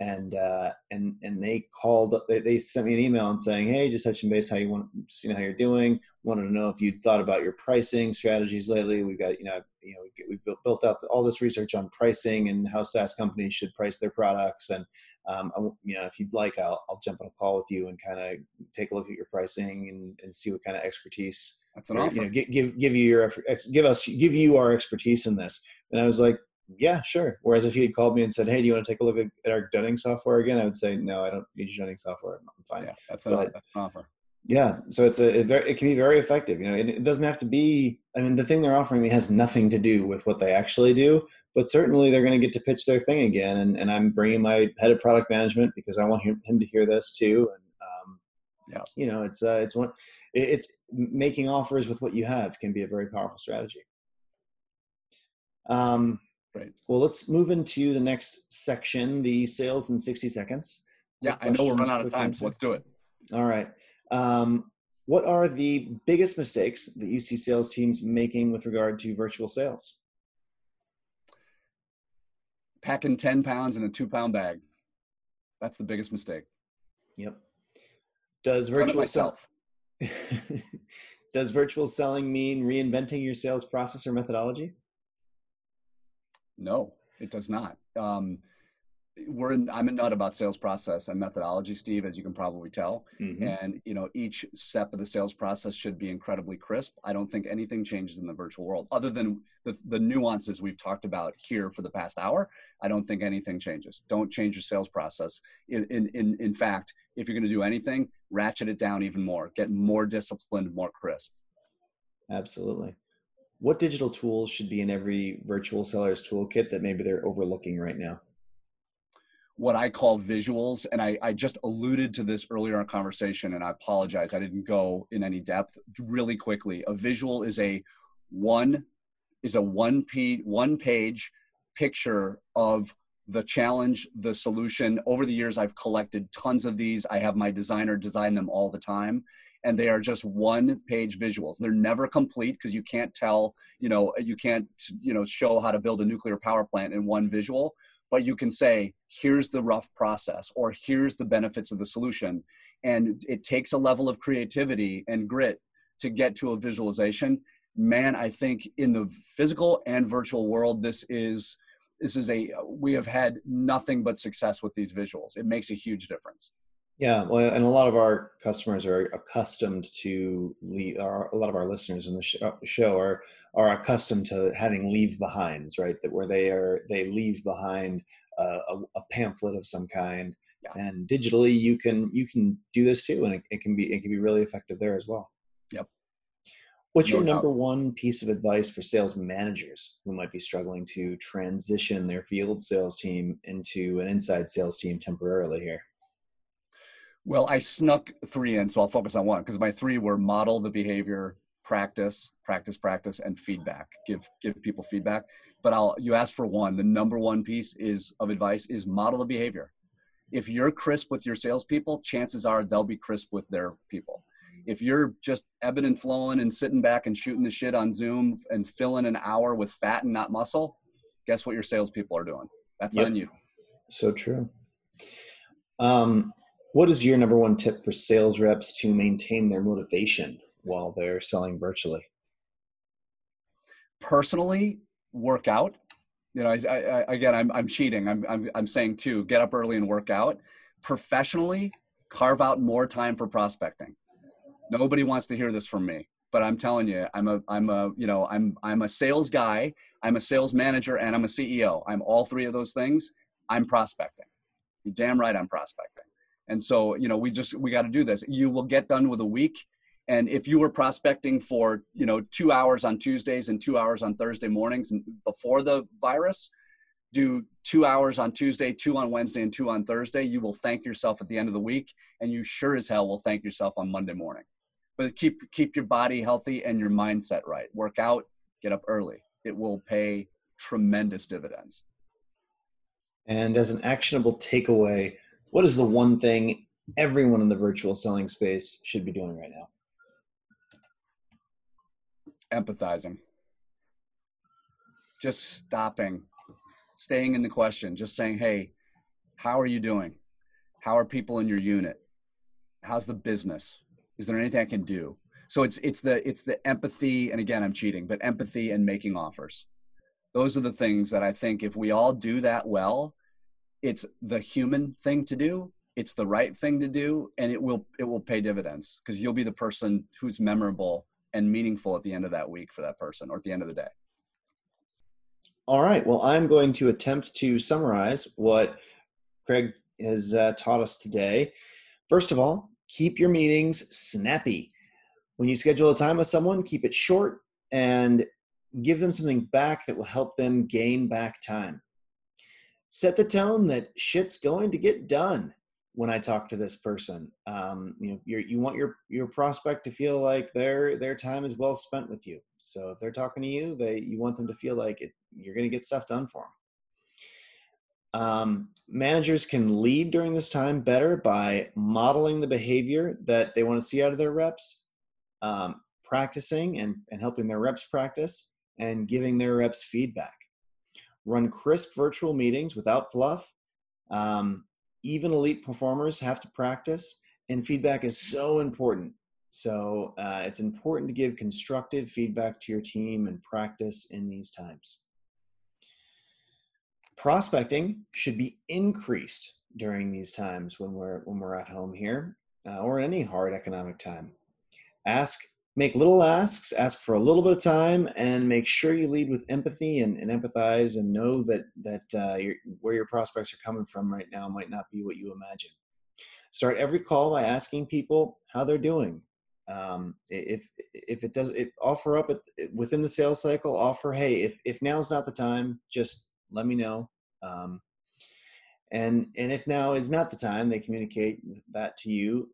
And, uh, and, and they called, they, they sent me an email and saying, hey, just touching base, how you want, you know, how you're doing. Wanted to know if you'd thought about your pricing strategies lately. We've got, you know, I've you know, we've built, built out all this research on pricing and how SaaS companies should price their products. And, um, I, you know, if you'd like, I'll, I'll jump on a call with you and kind of take a look at your pricing and, and see what kind of expertise, that's an offer. You know, give, give, give you your, give us, give you our expertise in this. And I was like, yeah, sure. Whereas if he had called me and said, hey, do you want to take a look at our dunning software again? I would say, no, I don't use dunning software. I'm fine. Yeah, that's, but, an, that's an offer. Yeah. So it's a, it, very, it can be very effective. You know, it, it doesn't have to be, I mean, the thing they're offering me has nothing to do with what they actually do, but certainly they're going to get to pitch their thing again. And, and I'm bringing my head of product management because I want him, him to hear this too. And, um, yeah, you know, it's, uh, it's one, it, it's making offers with what you have can be a very powerful strategy. Um, Right. Well, let's move into the next section, the sales in sixty seconds. Yeah, I know we're running out of time, so let's do it. All right. Um, what are the biggest mistakes that you see sales teams making with regard to virtual sales? Packing ten pounds in a two pound bag. That's the biggest mistake. Yep. Does virtual selling Does virtual selling mean reinventing your sales process or methodology? No, it does not. Um, we're in, I'm a nut about sales process and methodology, Steve, as you can probably tell. Mm-hmm. And, you know, each step of the sales process should be incredibly crisp. I don't think anything changes in the virtual world other than the, the nuances we've talked about here for the past hour. I don't think anything changes. Don't change your sales process. In, in, in, in fact, if you're going to do anything, ratchet it down even more, get more disciplined, more crisp. Absolutely. What digital tools should be in every virtual seller's toolkit that maybe they're overlooking right now? What I call visuals, and I, I just alluded to this earlier in our conversation, and I apologize, I didn't go in any depth. Really quickly, a visual is a one is a one p one page picture of the challenge, the solution. Over the years, I've collected tons of these. I have my designer design them all the time. And they are just one-page visuals. They're never complete because you can't tell, you know, you can't, you know, show how to build a nuclear power plant in one visual. But you can say, here's the rough process, or here's the benefits of the solution. And it takes a level of creativity and grit to get to a visualization. Man, I think in the physical and virtual world, this is, this is a, we have had nothing but success with these visuals. It makes a huge difference. Yeah, well, and a lot of our customers are accustomed to leave, our, a lot of our listeners in the sh show are are accustomed to having leave behinds, right? That where they are, they leave behind uh, a, a pamphlet of some kind, yeah. And digitally you can you can do this too, and it, it can be it can be really effective there as well. Yep. What's no your number doubt. one piece of advice for sales managers who might be struggling to transition their field sales team into an inside sales team temporarily here? Well, I snuck three in, so I'll focus on one because my three were model the behavior, practice, practice, practice, and feedback. Give give people feedback. But I'll you asked for one. The number one piece is of advice is model the behavior. If you're crisp with your salespeople, chances are they'll be crisp with their people. If you're just ebbing and flowing and sitting back and shooting the shit on Zoom and filling an hour with fat and not muscle, guess what your salespeople are doing? That's yep. on you. So true. Um. What is your number one tip for sales reps to maintain their motivation while they're selling virtually? Personally, work out. You know, I, I, again, I'm, I'm cheating. I'm, I'm, I'm saying two, get up early and work out. Professionally, carve out more time for prospecting. Nobody wants to hear this from me, but I'm telling you, I'm a, I'm a, you know, I'm, I'm a sales guy, I'm a sales manager, and I'm a C E O. I'm all three of those things. I'm prospecting. You're damn right I'm prospecting. And so, you know, we just, we got to do this. You will get done with a week. And if you were prospecting for, you know, two hours on Tuesdays and two hours on Thursday mornings and before the virus, do two hours on Tuesday, two on Wednesday, and two on Thursday. You will thank yourself at the end of the week. And you sure as hell will thank yourself on Monday morning. But keep, keep your body healthy and your mindset right. Work out, get up early. It will pay tremendous dividends. And as an actionable takeaway, what is the one thing everyone in the virtual selling space should be doing right now? Empathizing. Just stopping, staying in the question, just saying, hey, how are you doing? How are people in your unit? How's the business? Is there anything I can do? So it's, it's, the, it's the empathy, and again, I'm cheating, but empathy and making offers. Those are the things that I think if we all do that well, it's the human thing to do, it's the right thing to do, and it will it will pay dividends, because you'll be the person who's memorable and meaningful at the end of that week for that person, or at the end of the day. All right, well, I'm going to attempt to summarize what Craig has uh, taught us today. First of all, keep your meetings snappy. When you schedule a time with someone, keep it short and give them something back that will help them gain back time. Set the tone that shit's going to get done when I talk to this person. Um, you know, you're, you want your, your prospect to feel like their, their time is well spent with you. So if they're talking to you, they, you want them to feel like it, you're going to get stuff done for them. Um, managers can lead during this time better by modeling the behavior that they want to see out of their reps, um, practicing and, and helping their reps practice, and giving their reps feedback. Run crisp virtual meetings without fluff. Um, even elite performers have to practice, and feedback is so important. So uh, it's important to give constructive feedback to your team and practice in these times. Prospecting should be increased during these times when we're when we're at home here, uh, or any hard economic time. Ask, make little asks, ask for a little bit of time, and make sure you lead with empathy and, and empathize, and know that that uh, your, where your prospects are coming from right now might not be what you imagine. Start every call by asking people how they're doing. Um, if if it does, if offer up at, within the sales cycle. Offer, hey, if if now's not the time, just let me know. Um, and, and if now is not the time, they communicate that to you.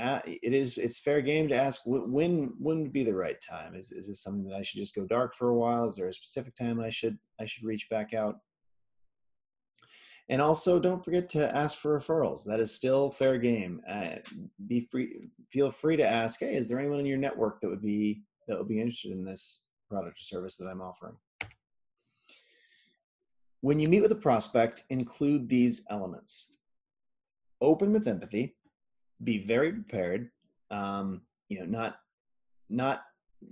Uh, it is, it's fair game to ask when, when would be the right time? Is, is this something that I should just go dark for a while? Is there a specific time I should, I should reach back out? And also don't forget to ask for referrals. That is still fair game. Uh, be free, feel free to ask, hey, is there anyone in your network that would be, that would be interested in this product or service that I'm offering? When you meet with a prospect, include these elements. Open with empathy, be very prepared. Um, you know, not, not,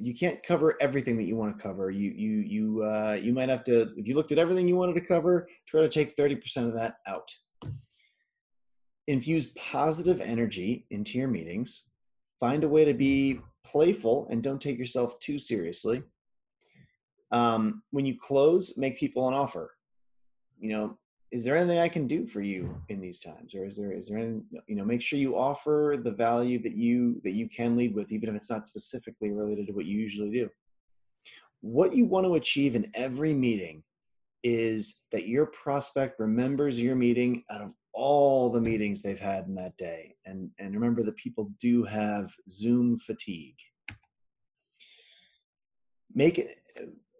you can't cover everything that you want to cover. You, you, you, uh, you might have to, if you looked at everything you wanted to cover, try to take thirty percent of that out. Infuse positive energy into your meetings. Find a way to be playful and don't take yourself too seriously. Um, when you close, make people an offer. You know, is there anything I can do for you in these times? Or is there, is there any, you know, make sure you offer the value that you, that you can lead with, even if it's not specifically related to what you usually do. What you want to achieve in every meeting is that your prospect remembers your meeting out of all the meetings they've had in that day. And, and remember that people do have Zoom fatigue. Make it,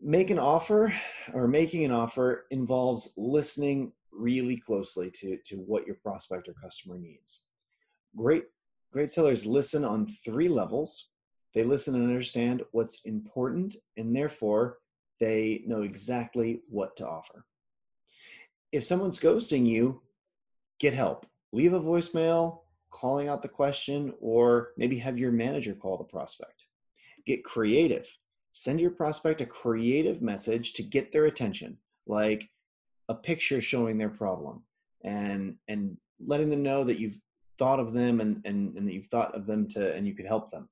Make an offer, or making an offer involves listening really closely to, to what your prospect or customer needs. Great, great sellers listen on three levels. They listen and understand what's important, and therefore they know exactly what to offer. If someone's ghosting you, get help. Leave a voicemail, calling out the question, or maybe have your manager call the prospect. Get creative. Send your prospect a creative message to get their attention, like a picture showing their problem, and and letting them know that you've thought of them, and, and, and that you've thought of them to, and you could help them.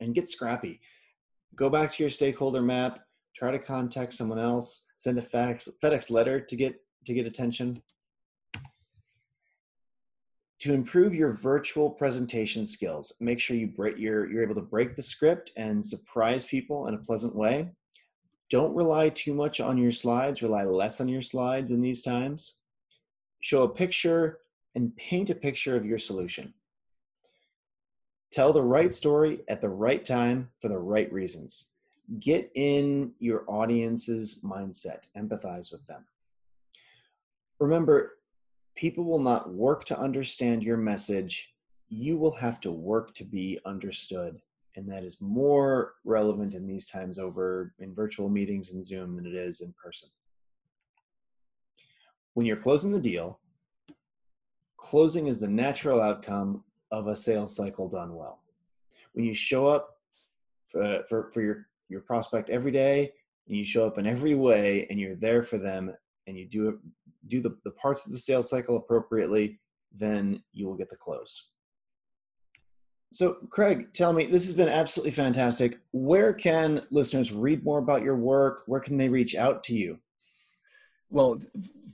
And get scrappy. Go back to your stakeholder map, try to contact someone else, send a fax, FedEx letter to get, to get attention. To improve your virtual presentation skills, make sure you break your, you're able to break the script and surprise people in a pleasant way. Don't rely too much on your slides, rely less on your slides in these times. Show a picture and paint a picture of your solution. Tell the right story at the right time for the right reasons. Get in your audience's mindset, empathize with them. Remember, people will not work to understand your message. You will have to work to be understood. And that is more relevant in these times over in virtual meetings and Zoom than it is in person. When you're closing the deal, closing is the natural outcome of a sales cycle done well. When you show up for, for, for your, your prospect every day, and you show up in every way and you're there for them and you do, do the, the parts of the sales cycle appropriately, then you will get the close. So Craig, tell me, this has been absolutely fantastic. Where can listeners read more about your work? Where can they reach out to you? Well,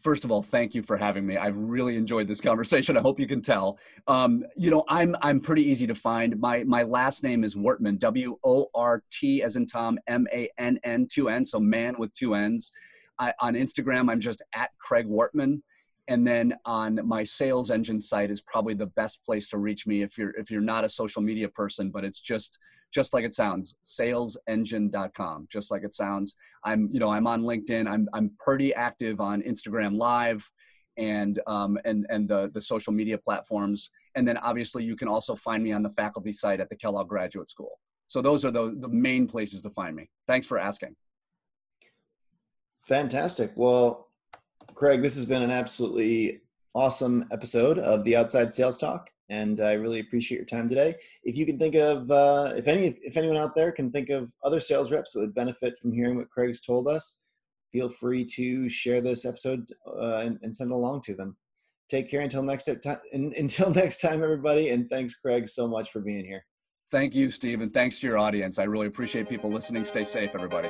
first of all, thank you for having me. I've really enjoyed this conversation. I hope you can tell. Um, you know, I'm I'm pretty easy to find. My my last name is Wortman, W O R T as in Tom, M A N N, two N, so man with two N's. I, on Instagram, I'm just at Craig Wortman. And then on my Sales Engine site is probably the best place to reach me if you're if you're not a social media person, but it's just just like it sounds, Sales Engine dot com, just like it sounds. I'm you know I'm on LinkedIn. I'm I'm pretty active on Instagram Live, and um and and the the social media platforms. And then obviously you can also find me on the faculty site at the Kellogg Graduate School. So those are the the main places to find me. Thanks for asking. Fantastic. Well, Craig, this has been an absolutely awesome episode of the Outside Sales Talk, and I really appreciate your time today. If you can think of, uh, if any, if anyone out there can think of other sales reps that would benefit from hearing what Craig's told us, feel free to share this episode uh, and, and send it along to them. Take care until next time. Until next time, everybody, and thanks, Craig, so much for being here. Thank you, Steve, and thanks to your audience. I really appreciate people listening. Stay safe, everybody.